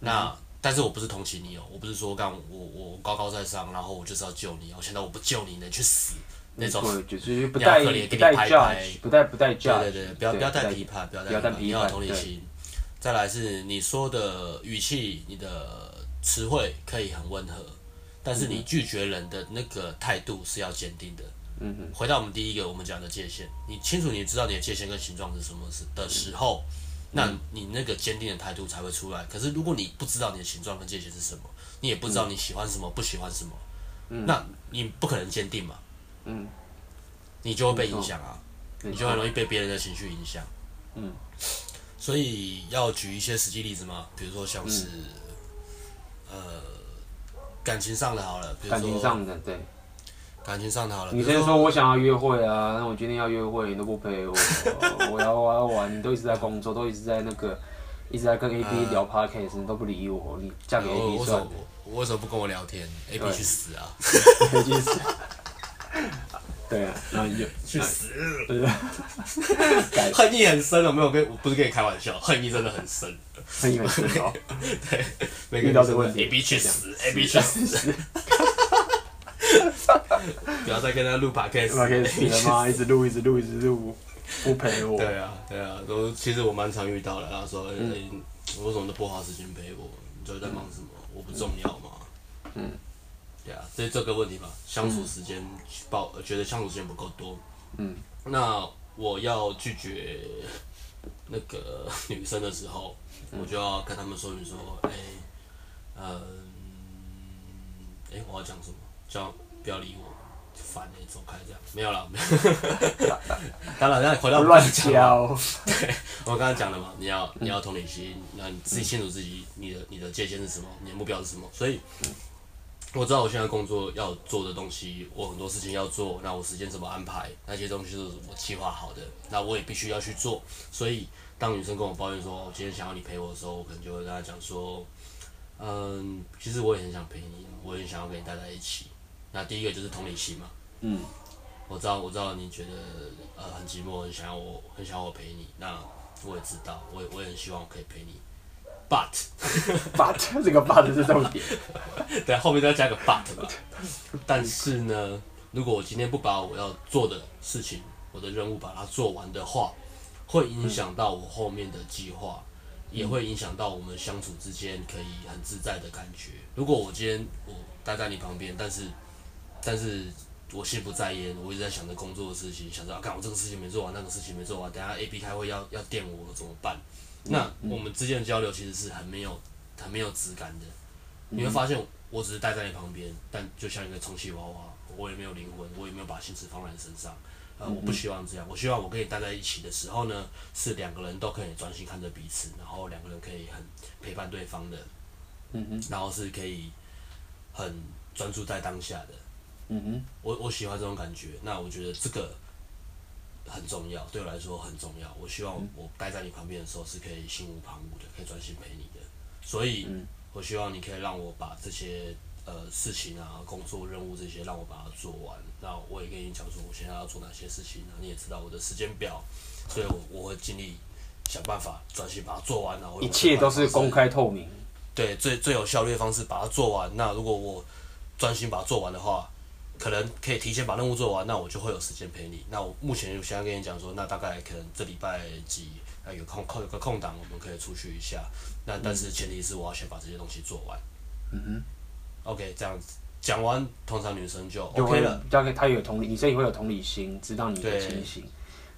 那，但是我不是同情你哦，我不是说干我我高高在上，然后我就是要救你，我现在我不救你，你去死，那种，就是不带不带 judge， 不带不带 judge， 对对对，不要不要带批判，不要带批判，要有同理心。再来是你说的语气，你的词汇可以很温和，但是你拒绝人的那个态度是要坚定的。嗯哼。回到我们第一个我们讲的界限，你清楚你知道你的界限跟形状是什么的时候，那你那个坚定的态度才会出来。可是如果你不知道你的形状跟界限是什么，你也不知道你喜欢什么不喜欢什么，那你不可能坚定嘛。嗯，你就会被影响啊，你就很容易被别人的情绪影响。嗯，所以要举一些实际例子嘛，比如说像是、嗯、呃感情上的好了，比如说感情上的对，感情上的好了。女生说我想要约会啊，那我今天要约会，你都不陪我，我要我要玩，你都一直在工作，都一直在那个一直在跟 A B 聊 podcast，、呃、你都不理我，你嫁给 A B 算了。我为什么不跟我聊天 ？A B 去死啊 ！A B 去死。对啊，然后你就去死！恨意很深，有没有？跟不是跟你开玩笑，恨意真的很深，恨意很深哦。对，每个遇到这个问题 ，A B 去死 ，A B 去死！不要再跟他录 podcast，podcast 了吗？一直录，一直录，一直录，不陪我。对啊，对啊，都其实我蛮常遇到的，他说：“哎，我为什么都不花时间陪我？你都在忙什么？我不重要吗？”嗯。对啊，这是这个问题吧，相处时间抱、嗯、觉得相处时间不够多。嗯，那我要拒绝那个女生的时候，嗯、我就要跟他们说明说，哎、欸，嗯、呃，哎、欸，我要讲什么？叫不要理我，烦哎、欸，走开这样。没有啦，没有。当然，那回到我乱教。对，我刚才讲了嘛，你要你要同理心，那你自己清楚自己你的你的界限是什么，你的目标是什么，所以。嗯，我知道我现在工作要做的东西，我很多事情要做，那我时间怎么安排？那些东西都是我计划好的，那我也必须要去做。所以，当女生跟我抱怨说我今天想要你陪我的时候，我可能就会跟她讲说，嗯，其实我也很想陪你，我也想要跟你待在一起。那第一个就是同理心嘛，嗯，我知道，我知道你觉得呃很寂寞，很想要我，很想要我陪你。那我也知道，我也我也很希望我可以陪你。But， but 这个 but 是重点，对，后面都要加个 but 吧。但是呢，如果我今天不把我要做的事情、我的任务把它做完的话，会影响到我后面的计划，嗯、也会影响到我们相处之间可以很自在的感觉。如果我今天我待在你旁边，但是，但是我心不在焉，我一直在想着工作的事情，想着啊，干我这个事情没做完，那个事情没做完，等一下 A B 开会要要电我怎么办？那我们之间的交流其实是很没有、很没有质感的。你会发现，我只是待在你旁边，但就像一个充气娃娃，我也没有灵魂，我也没有把心思放在你身上。呃，我不希望这样，我希望我跟你待在一起的时候呢，是两个人都可以专心看着彼此，然后两个人可以很陪伴对方的，嗯哼，然后是可以很专注在当下的，嗯哼，我我喜欢这种感觉。那我觉得这个很重要，对我来说很重要。我希望我待在你旁边的时候是可以心无旁骛的，可以专心陪你的。所以，我希望你可以让我把这些呃事情啊、工作任务这些，让我把它做完。那我也跟你讲说，我现在要做哪些事情啊，你也知道我的时间表，所以我我会尽力想办法专心把它做完。然后一切都是公开透明，对，最最有效率的方式把它做完。那如果我专心把它做完的话，可能可以提前把任务做完，那我就会有时间陪你。那我目前想要跟你讲说，那大概可能这礼拜几啊有空空有个空档，我们可以出去一下。那但是前提是我要先把这些东西做完。嗯哼。OK， 这样子讲完，通常女生就 OK 了。大概她有同理，女生也会有同理心，知道你的情形。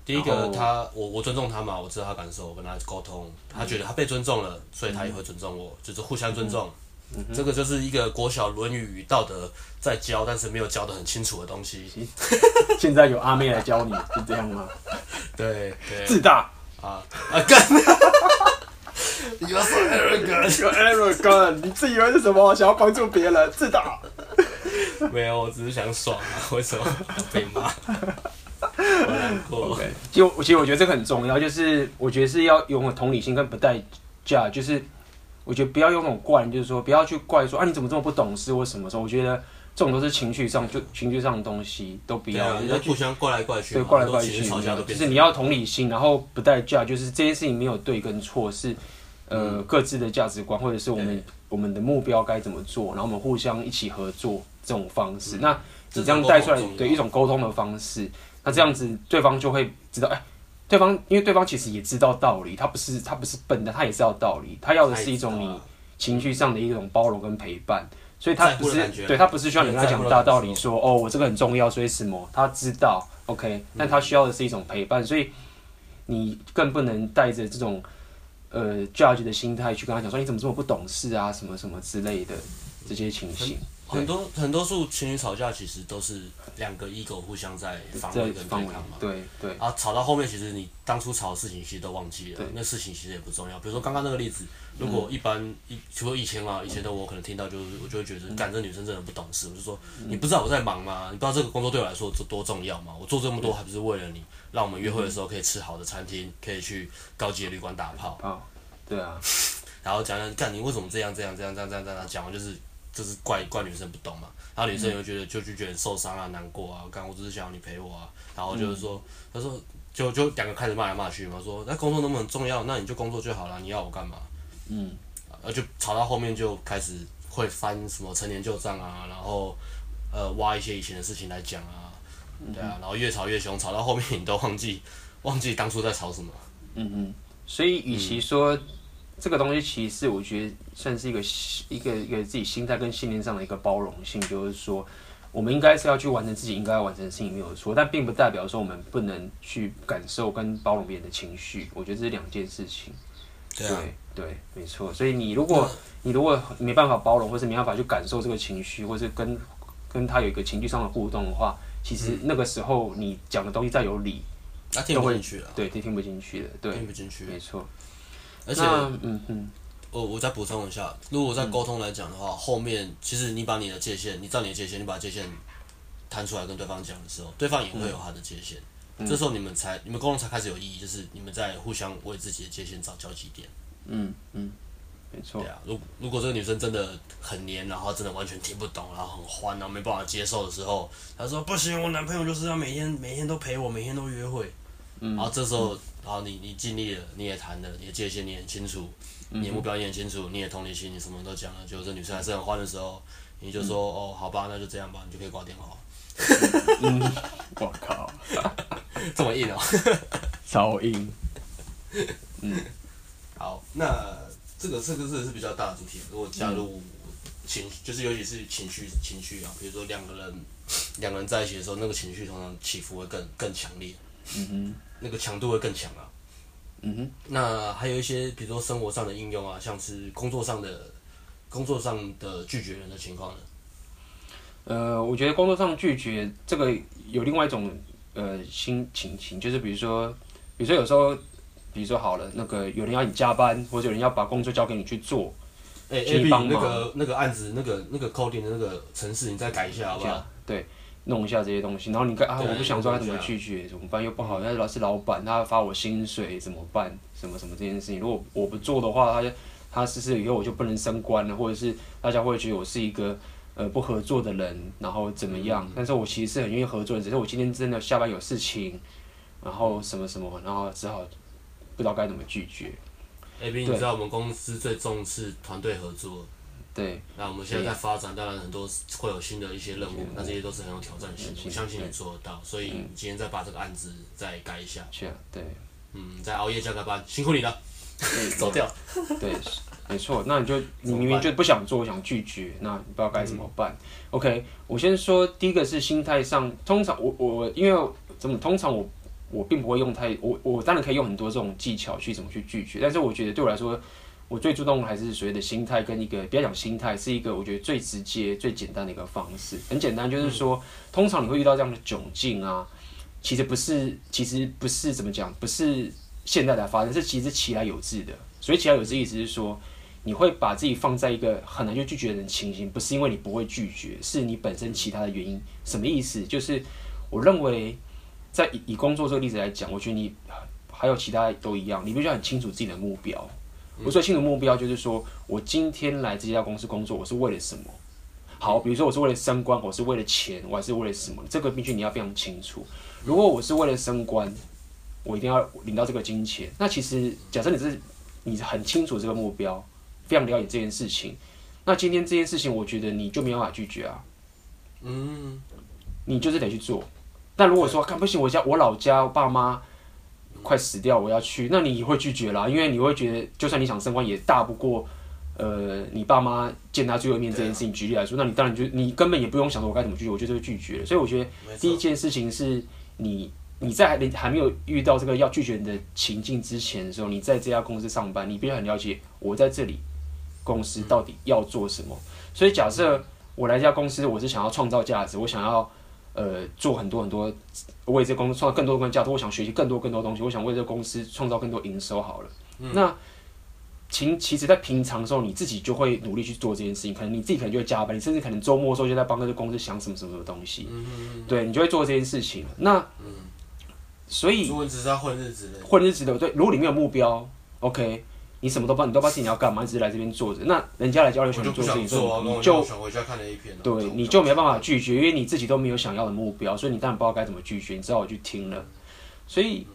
第一个，她我我尊重她嘛，我知道她感受，我跟她沟通，她觉得她被尊重了，所以她也会尊重我，嗯、就是互相尊重。嗯嗯、这个就是一个国小《论语》与道德在教，但是没有教得很清楚的东西。现在有阿妹来教你，是这样吗？对，对自大啊啊！干、啊！你要说 arrogant， arrogant， 你自以为是什么？想要帮助别人，自大。没有，我只是想爽啊！为什么被骂？我难过。Okay. 其实，其实我觉得这个很重要，就是我觉得是要拥有同理心跟不代价，就是。我觉得不要用那种怪，就是说不要去怪说啊你怎么这么不懂事或什么时候，我觉得这种都是情绪上就情绪上的东西都不要，你要互相怪来怪去，对，怪来怪去，就是你要同理心，然后不代价，就是这件事情没有对跟错，是呃、嗯、各自的价值观或者是我们我们的目标该怎么做，然后我们互相一起合作这种方式。嗯、那你这样带出来对一种沟通的方式，那这样子对方就会知道，哎、欸，对方因为对方其实也知道道理，他不是他不是笨蛋，他也知道道理，他要的是一种你情绪上的一种包容跟陪伴，所以他不是对他不是需要你跟他讲大道理说哦我这个很重要所以什么，他知道 OK， 但他需要的是一种陪伴，所以你更不能带着这种呃 judge 的心态去跟他讲说你怎么这么不懂事啊什么什么之类的这些情形。很多很多数情侣吵架其实都是两个 ego 互相在防卫跟对抗嘛，对对。啊，吵到后面其实你当初吵的事情其实都忘记了，那事情其实也不重要。比如说刚刚那个例子，如果一般一除了以前啊，以前的我可能听到就是我就会觉得，干、嗯、这女生真的不懂事。我就说、嗯、你不知道我在忙吗？你不知道这个工作对我来说多重要吗？我做这么多还不是为了你，让我们约会的时候可以吃好的餐厅，可以去高级的旅馆打炮。啊、哦，对啊。然后讲讲，干你为什么这样这样这样这样这样这样？讲完就是。就是怪怪女生不懂嘛，然后女生又觉得就就觉得受伤啊、难过啊，刚我只是想要你陪我啊，然后就是说，他说就就两个开始骂来骂去嘛，说那工作那么重要，那你就工作就好了，你要我干嘛？嗯，而就吵到后面就开始会翻什么陈年旧账啊，然后呃挖一些以前的事情来讲啊，对啊，然后越吵越凶，吵到后面你都忘记忘记当初在吵什么。嗯嗯，所以与其说。嗯这个东西其实我觉得算是一个一个一个自己心态跟信念上的一个包容性，就是说我们应该是要去完成自己应该要完成的事情没有错，但并不代表说我们不能去感受跟包容别人的情绪。我觉得这是两件事情。对、啊、对, 对，没错。所以你如果、嗯、你如果没办法包容，或是没办法去感受这个情绪，或是跟跟他有一个情绪上的互动的话，其实那个时候你讲的东西再有理，他、嗯啊、听不进去了。对，听不进去的，对，听不进去，没错。而且，嗯嗯，我我再补充一下，如果在沟通来讲的话，嗯、后面其实你把你的界限，你知道你的界限，你把界限摊出来跟对方讲的时候，对方也会有他的界限。嗯、这时候你们才，你们沟通才开始有意义，就是你们在互相为自己的界限找交集点。嗯嗯，没错。对啊，如果如果这个女生真的很黏，然后真的完全听不懂，然后很欢，然后没办法接受的时候，她说不行，我男朋友就是要每天每天都陪我，每天都约会。嗯、然后这时候，嗯、然后你你尽力了，你也谈了，你的界限你很清楚，嗯、你的目标你很清楚，你也同理心，你什么都讲了，就这女生还是很欢的时候，你就说、嗯、哦，好吧，那就这样吧，你就可以挂电话。嗯，我靠，这么硬哦，超硬。嗯，好，那这个这个是比较大的主题，如果加入情，嗯、就是尤其是情绪情绪啊，比如说两个人两个人在一起的时候，那个情绪通常起伏会更更强烈。嗯哼，那个强度会更强啊。嗯哼，那还有一些，比如说生活上的应用啊，像是工作上的工作上的拒绝人的情况呢。呃，我觉得工作上拒绝这个有另外一种呃心情情，就是比如说，比如说有时候，比如说好了，那个有人要你加班，或者有人要把工作交给你去做，哎、欸、，A B 那个那个案子，那个那个 coding 的那个程式，你再改一下好不好？对。弄一下这些东西，然后你看啊，我不想说他怎么拒绝，怎么办？又不好，那是老板，他发我薪水怎么办？什么什么这件事情，如果我不做的话，他他是不是以后我就不能升官了，或者是大家会觉得我是一个呃不合作的人，然后怎么样？但是我其实是很愿意合作的，只是我今天真的下班有事情，然后什么什么，然后只好不知道该怎么拒绝。A B， 你知道我们公司最重视团队合作。对，那我们现在在发展，当然很多会有新的一些任务，那这些都是很有挑战性的。我相信你做得到，所以你今天再把这个案子再改一下。是啊，对，嗯，再熬夜加个班，辛苦你了，走掉。对，没错。那你就你明明就不想做，想拒绝，那你不知道该怎么办。嗯、OK， 我先说第一个是心态上，通常我我因为怎么通常我我并不会用太我我当然可以用很多这种技巧去怎么去拒绝，但是我觉得对我来说。我最注重还是所谓的心态跟一个，不要讲心态，是一个我觉得最直接、最简单的一个方式。很简单，就是说，通常你会遇到这样的窘境啊，其实不是，其实不是怎么讲，不是现在才发生，是其实其来有自的。所以其来有自意思是说，你会把自己放在一个很难就拒绝的情形，不是因为你不会拒绝，是你本身其他的原因。什么意思？就是我认为，在以工作这个例子来讲，我觉得你还有其他都一样，你必须很清楚自己的目标。我最清楚目标就是说，我今天来这家公司工作，我是为了什么？好，比如说我是为了升官，我是为了钱，我还是为了什么？这个必须你要非常清楚。如果我是为了升官，我一定要领到这个金钱。那其实假设你是你很清楚这个目标，非常了解这件事情，那今天这件事情，我觉得你就没有办法拒绝啊。嗯，你就是得去做。但如果说看不行，我家我老家我爸妈快死掉，我要去，那你会拒绝啦，因为你会觉得就算你想升官，也大不过呃你爸妈见他最后一面这件事情。举例来说，那你当然就你根本也不用想说我该怎么拒绝，我就会拒绝了。所以我觉得第一件事情是你。你在还没有遇到这个要拒绝你的情境之前的时候，你在这家公司上班，你必须很了解我在这里公司到底要做什么。所以假设我来这家公司，我是想要创造价值，我想要呃做很多很多，为这公司创造更多的价值，我想学习更多更多东西，我想为这公司创造更多营收好了。嗯、那其其实，在平常的时候，你自己就会努力去做这件事情，可能你自己可能就会加班，你甚至可能周末的时候就在帮这个公司想什么什么东西，嗯嗯对你就会做这件事情。那、嗯所以，如果你只是要混日子的，混日子的，对。如果你没有目标 ，OK， 你什么都不知道，你都不知道自己要干嘛，你只是来这边坐着。那人家来交流群做事情，你就对，你就没办法拒绝，因为你自己都没有想要的目标，所以你当然不知道该怎么拒绝。你知道我去听了，所以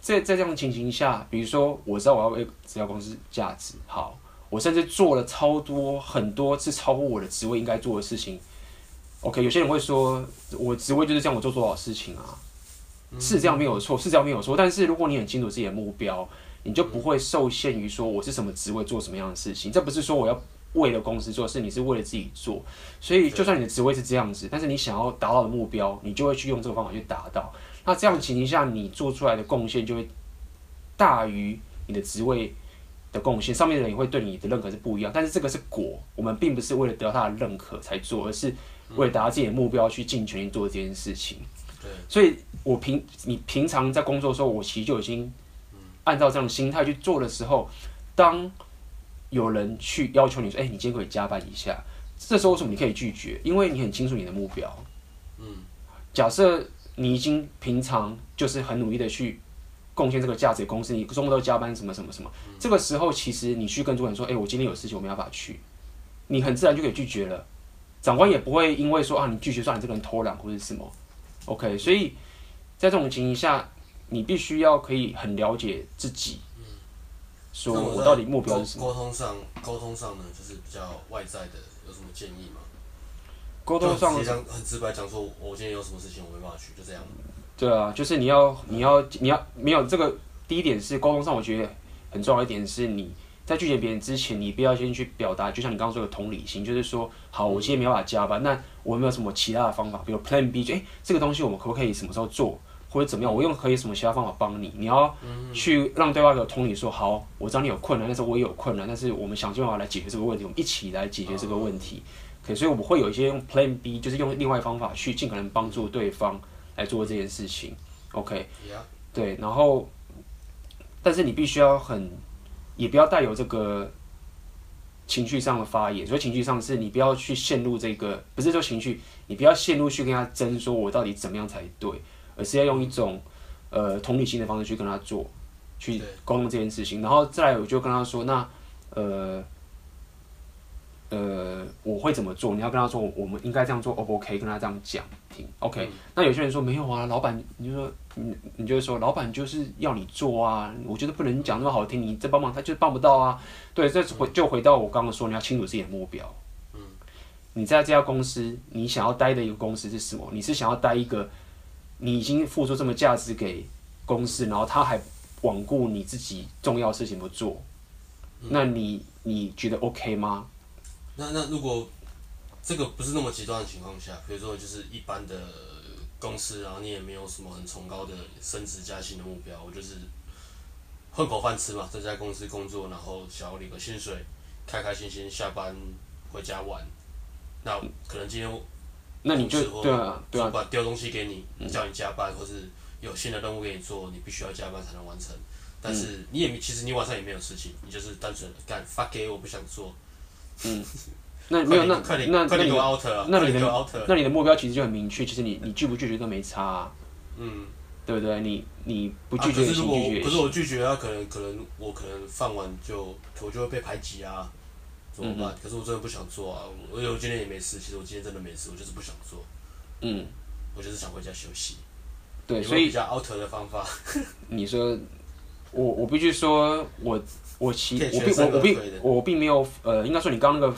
在在这样的情形下，比如说我知道我要为这家公司价值好，我甚至做了超多很多次超乎我的职位应该做的事情。OK， 有些人会说，我职位就是这样，我做多少事情啊？是这样没有错，是这样没有错。但是如果你很清楚自己的目标，你就不会受限于说我是什么职位做什么样的事情。这不是说我要为了公司做，是你是为了自己做。所以就算你的职位是这样子，但是你想要达到的目标，你就会去用这个方法去达到。那这样情形下，你做出来的贡献就会大于你的职位的贡献。上面的人也会对你的认可是不一样，但是这个是果，我们并不是为了得到他的认可才做，而是为了达到自己的目标去尽全力做这件事情。所以我平你平常在工作的时候，我其实就已经按照这样的心态去做的时候，当有人去要求你说：“哎、欸，你今天可以加班一下。”这时候为什么你可以拒绝？因为你很清楚你的目标。嗯，假设你已经平常就是很努力的去贡献这个价值的公司，你周末都加班什么什么什么，这个时候其实你去跟主管说：“哎、欸，我今天有事情，我没办法去。”你很自然就可以拒绝了，长官也不会因为说啊你拒绝，说你这个人偷懒或者什么。OK， 所以在这种情形下，你必须要可以很了解自己，嗯、说我到底目标是什么。沟通上，沟通上呢，就是比较外在的，有什么建议吗？沟通上，很直白讲说，我今天有什么事情我没办法去，就这样。对啊，就是你要，你要，你要没有这个第一点是沟通上，我觉得很重要一点是你在拒绝别人之前，你不要先去表达，就像你刚刚说的同理心，就是说，好，我今天没办法加班，那我有没有什么其他的方法，比如 Plan B， 就哎、欸，这个东西我们可不可以什么时候做，或者怎么样？我用可以什么其他方法帮你？你要去让对方有同理說，说好，我知道你有困难，但是我也有困难，但是我们想尽办法来解决这个问题，我们一起来解决这个问题。可、okay， 所以我们会有一些用 Plan B， 就是用另外方法去尽可能帮助对方来做这件事情。OK， 对，然后，但是你必须要很。也不要带有这个情绪上的发言，所以情绪上是你不要去陷入这个，不是说情绪，你不要陷入去跟他争，说我到底怎么样才对，而是要用一种呃同理心的方式去跟他做，去沟通这件事情。然后再来，我就跟他说，那呃呃我会怎么做？你要跟他说，我们应该这样做 ，O 不 OK？ 跟他这样讲，听 OK、嗯。那有些人说没有啊，老板，你就说。你你就会说，老板就是要你做啊，我觉得不能讲那么好听，你再帮忙他就是帮不到啊。对，这回就回到我刚刚说，你要清楚自己的目标。嗯，你在这家公司，你想要待的一个公司是什么？你是想要待一个你已经付出这么价值给公司，然后他还罔顾你自己重要的事情不做，嗯、那你你觉得 OK 吗？那那如果这个不是那么极端的情况下，比如说就是一般的。公司，然后你也没有什么很崇高的升职加薪的目标，我就是混口饭吃嘛，在这家公司工作，然后想要领个薪水，开开心心下班回家玩。那可能今天，那你就对啊，对啊，主管丢东西给你，叫你加班，嗯、或是有新的任务给你做，你必须要加班才能完成。但是你也其实你晚上也没有事情，你就是单纯的干 fuck it， 我不想做。嗯。那没有那那那那你的那你的目标其实就很明确，其实你你拒不拒绝都没差、啊，嗯，对不对？你你不拒绝、啊、可是如果拒绝，可是我拒绝啊，可能可能我可能放完就我就会被排挤啊，怎么办？嗯、可是我真的不想做啊，而且我今天也没事，其实我今天真的没事，我就是不想做，嗯，我就是想回家休息。对，所以比较 out 的方法，你说我我必须说我我其我并我我并我并没有呃，应该说你刚刚那个。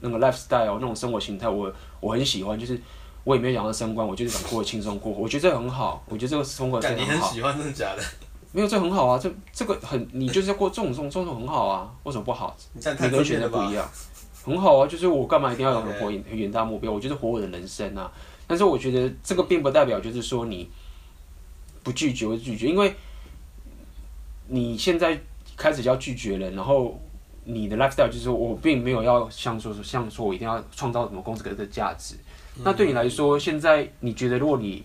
那个 lifestyle 那种生活形态，我我很喜欢，就是我也没有想到三观，我就是想过得轻松过活，我觉得这个很好，我觉得这个生活真的很好。你很喜欢，真的假的？没有，这很好啊，这这个很，你就是要过这种这种这种很好啊，为什么不好？你这样太正面了吧？每个人选择不一样，很好啊，就是我干嘛一定要有很活远远大目标？我就是活我的人生啊。但是我觉得这个并不代表就是说你不拒绝会拒绝，因为你现在开始要拒绝了，然后你的 lifestyle 就是说我并没有要像说像说我一定要创造什么公司的价值。嗯、那对你来说，现在你觉得如果你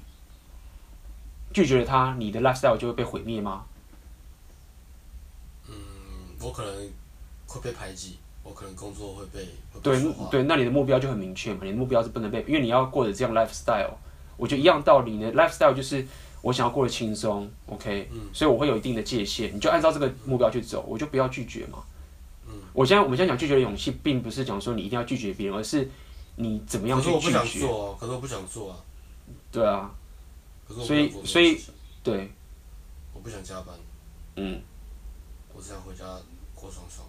拒绝了他，你的 lifestyle 就会被毁灭吗？嗯，我可能会被排挤，我可能工作会被会被说话。对对，那你的目标就很明确嘛，你的目标是不能被，因为你要过着这样 lifestyle， 我觉得一样道理，你的 lifestyle 就是我想要过得轻松 ，OK，、嗯、所以我会有一定的界限，你就按照这个目标去走，我就不要拒绝嘛。嗯，我现在我们现在讲拒绝的勇气，并不是讲说你一定要拒绝别人，而是你怎么样去拒绝。可是我不想做啊，可是我不想做啊。对啊。所以，所以，对，我不想加班，嗯，我只想回家过爽爽。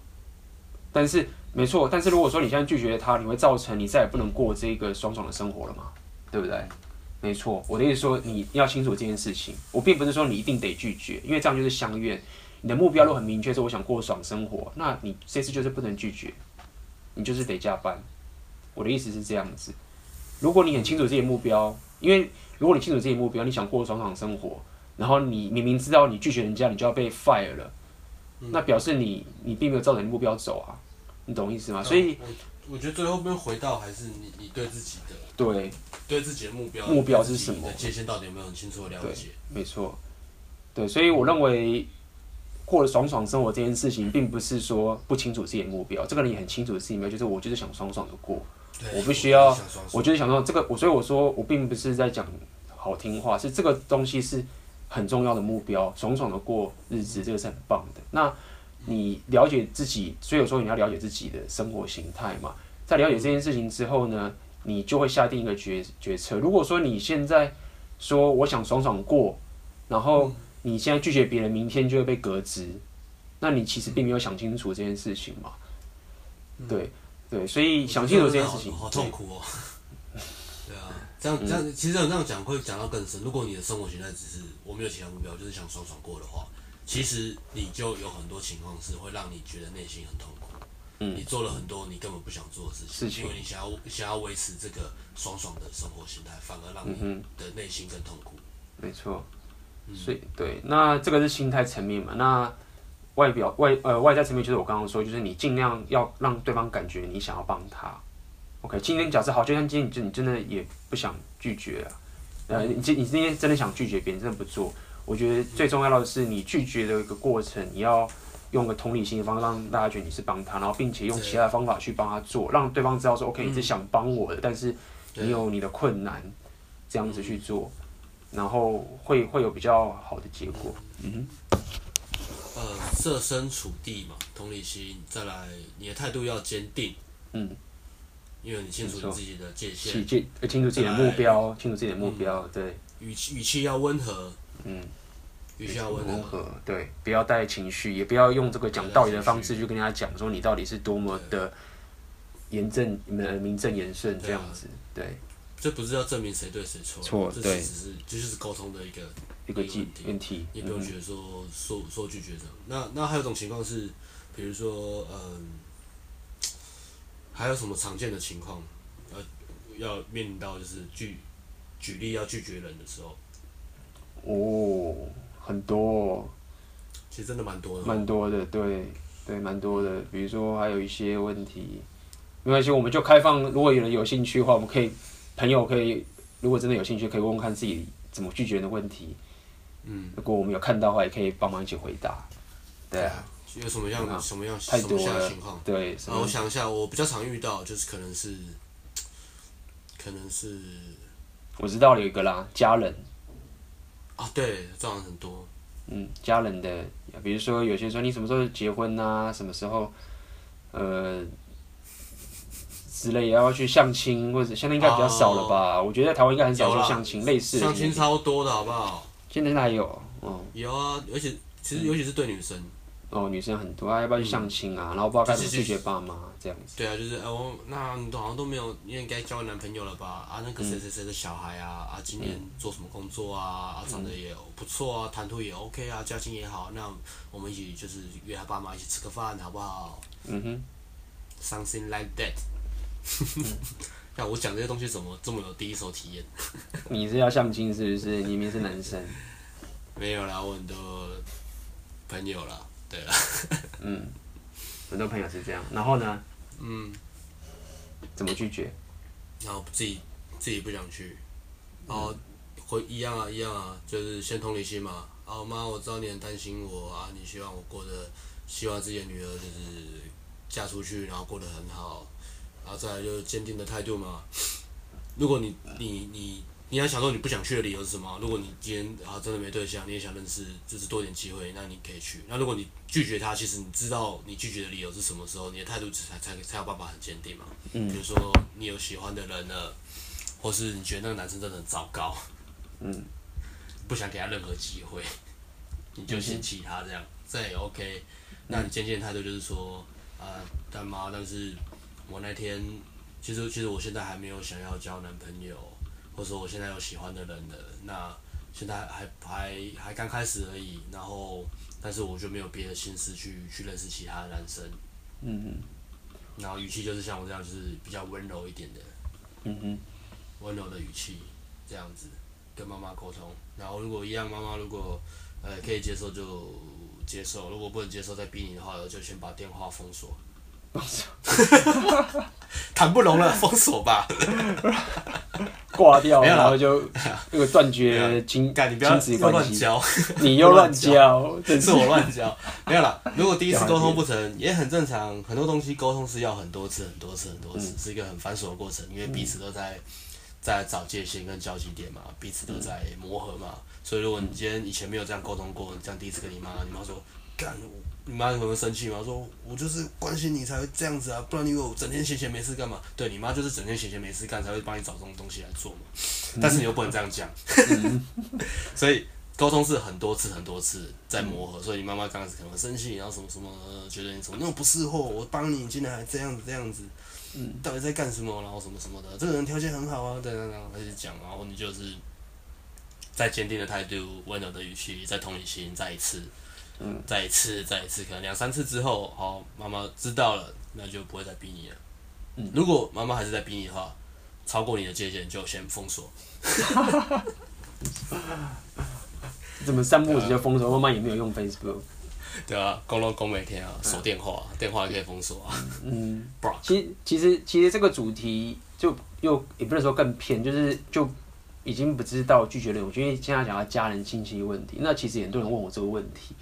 但是，没错，但是如果说你现在拒绝他，你会造成你再也不能过这个爽爽的生活了嘛？对不对？没错，我的意思说你要清楚这件事情。我并不是说你一定得拒绝，因为这样就是相怨。你的目标都很明确，说我想过爽生活，那你这次就是不能拒绝，你就是得加班。我的意思是这样子。如果你很清楚自己的目标，因为如果你清楚自己的目标，你想过爽爽生活，然后你明明知道你拒绝人家，你就要被 fire 了，嗯、那表示你你并没有照着你目标走啊，你懂意思吗？所以我，我觉得最后面回到还是你你对自己的对对自己的目标目标是什么？你的界限到底有没有很清楚的了解？没错，对，所以我认为过了爽爽生活这件事情，并不是说不清楚自己的目标，这个人也很清楚自己的目标，就是我就是想爽爽的过。我不需要，我就是想说这个，我所以我说我并不是在讲好听话，是这个东西是很重要的目标，爽爽的过日子，这个是很棒的。那你了解自己，所以有时候你要了解自己的生活形态嘛。在了解这件事情之后呢，你就会下定一个决决策。如果说你现在说我想爽爽过，然后你现在拒绝别人，明天就会被革职，那你其实并没有想清楚这件事情嘛，对。对，所以想清楚这件事情，好痛苦哦。对啊，这样这样，其实这样讲会讲到更深。如果你的生活形态只是我没有其他目标，就是想爽爽过的话，其实你就有很多情况是会让你觉得内心很痛苦。嗯，你做了很多你根本不想做的事情，是因为你想要想要维持这个爽爽的生活形态，反而让你的内心更痛苦。嗯、没错，所以对，那这个是心态层面嘛？那外表外呃外在层面就是我刚刚说，就是你尽量要让对方感觉你想要帮他。OK， 今天假设好，就像今天你真的也不想拒绝啊，呃，你今你今天真的想拒绝别人，真的不做。我觉得最重要的是你拒绝的一个过程，你要用个同理心的方式让大家觉得你是帮他，然后并且用其他的方法去帮他做，让对方知道说 OK， 你是想帮我的，但是你有你的困难，这样子去做，然后会会有比较好的结果。嗯哼。呃，设身处地嘛，同理心，再来你的态度要坚定，嗯，因为你清楚你自己的界限，清楚自己的目标，清楚自己的目标，嗯、对，语气语气要温和，嗯，语气要温和，和对，不要带情绪，也不要用这个讲道理的方式去跟人家讲说你到底是多么的严正、名正言顺这样子，对，對这不是要证明谁对谁错，错，这只是这就是沟通的一个。一个问题，你不用觉得说、嗯、说说拒绝这样。那那还有一种情况是，比如说，嗯，还有什么常见的情况，呃，要面临到就是拒举例要拒绝人的时候。哦，很多、哦。其实真的蛮多的。蛮多的，对对，蛮多的。比如说，还有一些问题，没关系，我们就开放。如果有人有兴趣的话，我们可以朋友可以，如果真的有兴趣，可以问问看自己怎么拒绝人的问题。嗯，如果我们有看到的话，也可以帮忙一起回答。对啊，有什么样、嗯、什么样太多了情况？对，然后我想一下，我比较常遇到就是可能是，可能是，我知道有一个啦，家人。啊，对，这样很多。嗯，家人的，比如说有些人说你什么时候结婚啊，什么时候，呃，之类也要去相亲，或者相亲应该比较少了吧？啊、我觉得在台湾应该很少去相亲，类似的。相亲超多的好不好？现在还有，嗯，有啊，而且其实尤其是对女生，哦，女生很多啊，要不要去相亲啊？嗯、然后不知道该怎么拒绝爸妈、就是、这样子。对啊，就是呃，我那你好像都没有，因为该交男朋友了吧？啊，那个谁谁谁的小孩啊，嗯、啊，今年做什么工作啊？啊，长得也不错啊，谈吐也 OK 啊，家境也好，那我们一起就是约他爸妈一起吃个饭，好不好？嗯哼。Something like that 。那我讲这些东西怎么这么有第一手体验？你是要相亲是不是？你明明是男生。没有啦，我很多朋友啦。对了，嗯，很多朋友是这样。然后呢？嗯，怎么拒绝？然后自己自己不想去，然后回一样啊一样啊，就是先同理心嘛。啊妈，我知道你很担心我啊，你希望我过得，希望自己的女儿就是嫁出去，然后过得很好。然后再来就是坚定的态度嘛。如果你你你你要想说你不想去的理由是什么？如果你今天啊真的没对象，你也想认识，就是多点机会，那你可以去。那如果你拒绝他，其实你知道你拒绝的理由是什么时候，你的态度才才才有办法很坚定嘛。嗯。比如说你有喜欢的人了，或是你觉得那个男生真的很糟糕，嗯，不想给他任何机会，你就先弃他这样，这也 OK。那你坚定的态度就是说，啊、呃，干嘛？但是我那天其实其实我现在还没有想要交男朋友。或者说我现在有喜欢的人了，那现在还还还刚开始而已，然后但是我就没有别的心思去去认识其他男生，嗯哼，然后语气就是像我这样，就是比较温柔一点的，嗯哼，温柔的语气这样子跟妈妈沟通，然后如果一样妈妈如果呃可以接受就接受，如果不能接受再逼你的话，就先把电话封锁，封锁，谈不拢了，封锁吧。挂掉，然后就那个断绝亲亲子关系。你又乱交，是我乱交。没有啦，如果第一次沟通不成，也很正常。很多东西沟通是要很多次、很多次、很多次，嗯、是一个很繁琐的过程，因为彼此都在、嗯、在找界限跟交集点嘛，彼此都在磨合嘛。所以如果你今天以前没有这样沟通过，这样第一次跟你妈，你妈说干，你妈可能会生气嘛，说我就是关心你才会这样子啊，不然你以为我整天闲闲没事干嘛？对，你妈就是整天闲闲没事干才会帮你找这种东西来做嘛。但是你又不能这样讲，嗯、所以沟通是很多次很多次在磨合，所以你妈妈刚开始可能会生气，然后什么什么、呃、觉得你什么那种不是货，我帮你竟然还这样子这样子，嗯，到底在干什么？然后什么什么的，这个人条件很好啊，等等等，开始讲，然后你就是在坚定的态度、温柔的语气、在同理心，再一次。嗯、再一次，再一次，可能两三次之后，好，妈妈知道了，那就不会再逼你了。嗯、如果妈妈还是在逼你的话，超过你的界限就先封锁。怎么三不五时就封锁？妈妈也没有用 Facebook。对啊，公公公每天啊，手电话，嗯、电话也可以封锁啊。嗯，其其实其实这个主题就又也不能说更偏，就是就。已经不知道拒绝了，我觉得现在讲到家人亲戚问题，那其实很多人问我这个问题。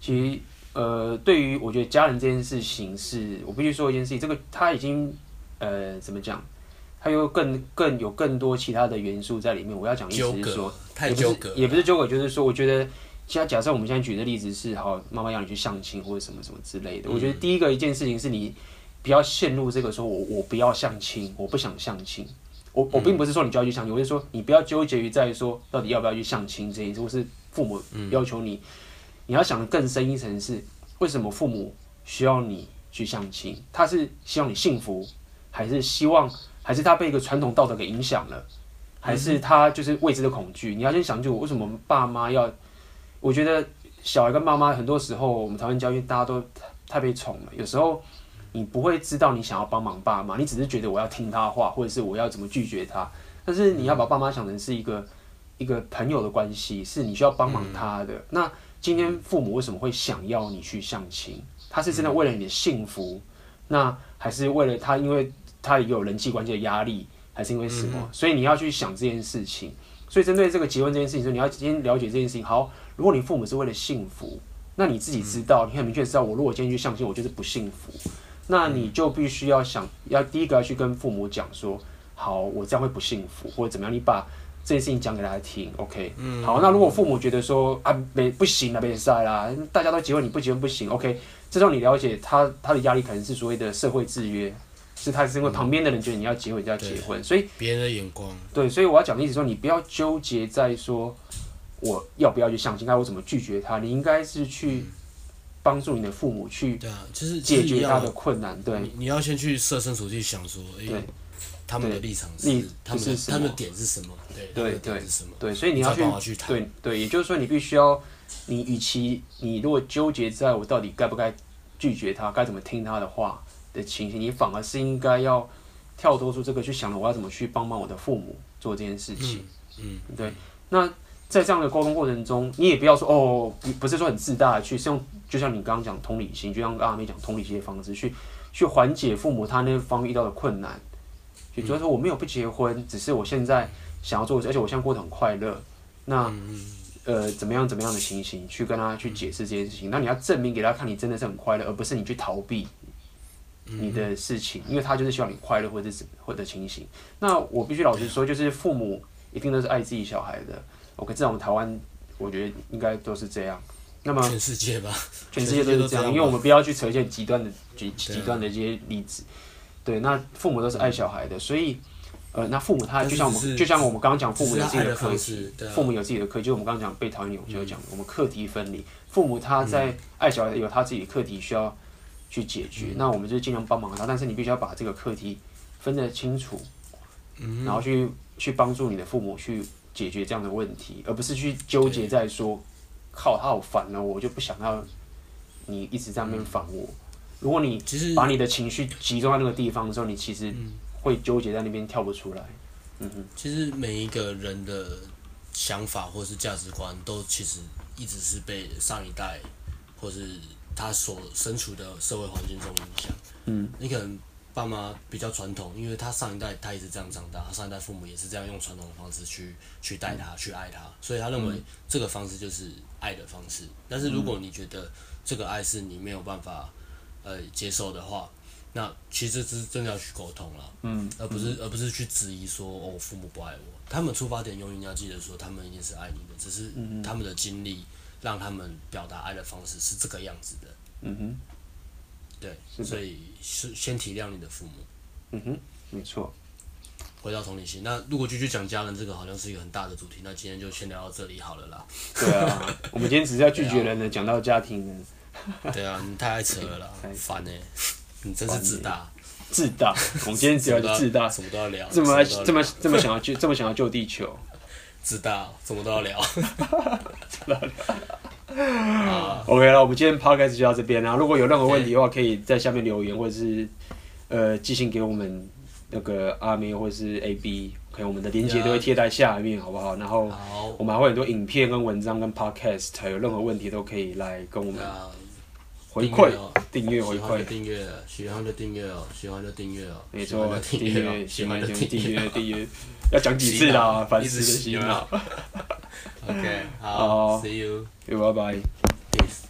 其实，呃，对于我觉得家人这件事情是，是我必须说一件事情，这个他已经，呃，怎么讲？他又更更有更多其他的元素在里面。我要讲意思是说，太纠葛，也不是纠葛，就是说，我觉得现在假设我们现在举的例子是，好，妈妈要你去相亲或者什么什么之类的。嗯、我觉得第一个一件事情是你不要陷入这个说我我不要相亲，我不想相亲。我我并不是说你就要去相亲，嗯、我是说你不要纠结于在于说到底要不要去相亲这一次，或是父母要求你，嗯、你要想的更深一层是为什么父母需要你去相亲？他是希望你幸福，还是希望，还是他被一个传统道德给影响了，还是他就是未知的恐惧？你要先想就为什么爸妈要？我觉得小孩跟妈妈很多时候我们台湾教育大家都太被宠了，有时候。你不会知道你想要帮忙爸妈，你只是觉得我要听他话，或者是我要怎么拒绝他。但是你要把爸妈想成是一个一个朋友的关系，是你需要帮忙他的。那今天父母为什么会想要你去相亲？他是真的为了你的幸福，那还是为了他，因为他也有人际关系的压力，还是因为什么？所以你要去想这件事情。所以针对这个结婚这件事情，你要先了解这件事情。好，如果你父母是为了幸福，那你自己知道，你很明确知道，我如果今天去相亲，我就是不幸福。那你就必须要想，要第一个要去跟父母讲说，好，我这样会不幸福，或者怎么样，你把这件事情讲给大家听 ，OK？、嗯、好，那如果父母觉得说啊，没不行啦，没赛啦，大家都结婚，你不结婚不行 ，OK？ 这时候你了解他他的压力可能是所谓的社会制约，是他是因为旁边的人觉得你要结婚就要结婚，所以别人的眼光。对，所以我要讲的意思说，你不要纠结在说我要不要去相亲，该我怎么拒绝他，你应该是去。嗯帮助你的父母去解决他的困难。对，你要先去设身处地想说，哎，他们的立场是，他们他们的点是什么？对对对，所以你要去对对，也就是说，你必须要，你与其你如果纠结在我到底该不该拒绝他，该怎么听他的话的情形，你反而是应该要跳脱出这个去想了，我要怎么去帮忙我的父母做这件事情。嗯，对。那在这样的沟通过程中，你也不要说哦，不是说很自大的去，是用就像你刚刚讲同理心，就像阿妹讲同理心的方式去去缓解父母他那方遇到的困难。就主要说我没有不结婚，只是我现在想要做，而且我现在过得很快乐。那呃怎么样怎么样的情形去跟他去解释这件事情？那你要证明给他看，你真的是很快乐，而不是你去逃避你的事情，因为他就是希望你快乐或者或者情形。那我必须老实说，就是父母一定都是爱自己小孩的。OK， 至少我们台湾，我觉得应该都是这样。那么全世界吧，全世界都是这样，因为我们不要去扯一些极端的极极端的一些例子。对，那父母都是爱小孩的，所以呃，那父母他就像我们就像我们刚刚讲，父母有自己的课题，父母有自己的课题，就是我们刚刚讲被讨厌，我就讲我们课题分离，父母他在爱小孩有他自己的课题需要去解决，嗯、那我们就尽量帮忙他，但是你必须要把这个课题分得清楚，嗯、然后去去帮助你的父母去解决这样的问题，而不是去纠结在说，靠，他好烦哦，我就不想要你一直在那边烦我。如果你把你的情绪集中在那个地方的时候，你其实会纠结在那边跳不出来。嗯哼，其实每一个人的想法或是价值观，都其实一直是被上一代或是他所身处的社会环境中影响。嗯，你可能爸妈比较传统，因为他上一代他一直这样长大，他上一代父母也是这样用传统的方式去去带他、嗯、去爱他，所以他认为这个方式就是爱的方式。但是如果你觉得这个爱是你没有办法呃接受的话，那其实这是真的要去沟通了，嗯，而不是而不是去质疑说哦父母不爱我，他们出发点永远要记得说他们一定是爱你的，只是他们的经历。让他们表达爱的方式是这个样子的，嗯哼，对，所以是先体谅你的父母，嗯哼，没错。回到同理心，那如果继续讲家人，这个好像是一个很大的主题，那今天就先聊到这里好了啦。对啊，我们今天只是要拒绝人呢，讲、啊、到家庭呢。对啊，你太爱扯了啦，烦哎、欸，你真是自大。自大，我们今天只要自大，什么都要聊，这么这么这么想要救，这么想要救地球。知道，什么都要聊，知道了。OK 了，我们今天 podcast 就到这边啦。如果有任何问题的话，可以在下面留言，或者是呃寄信给我们那个阿妹或者是 A B， OK， 我们的链接都会贴在下面，好不好？然后我们还会很多影片、跟文章、跟 podcast， 有任何问题都可以来跟我们回馈、订阅、回馈、订阅、喜欢的订阅哦，喜欢的订阅哦，没错，订阅、喜欢的订阅、订阅。要讲几次啦，烦死的洗脑。OK， 好 ，See you， 拜拜 ，Peace。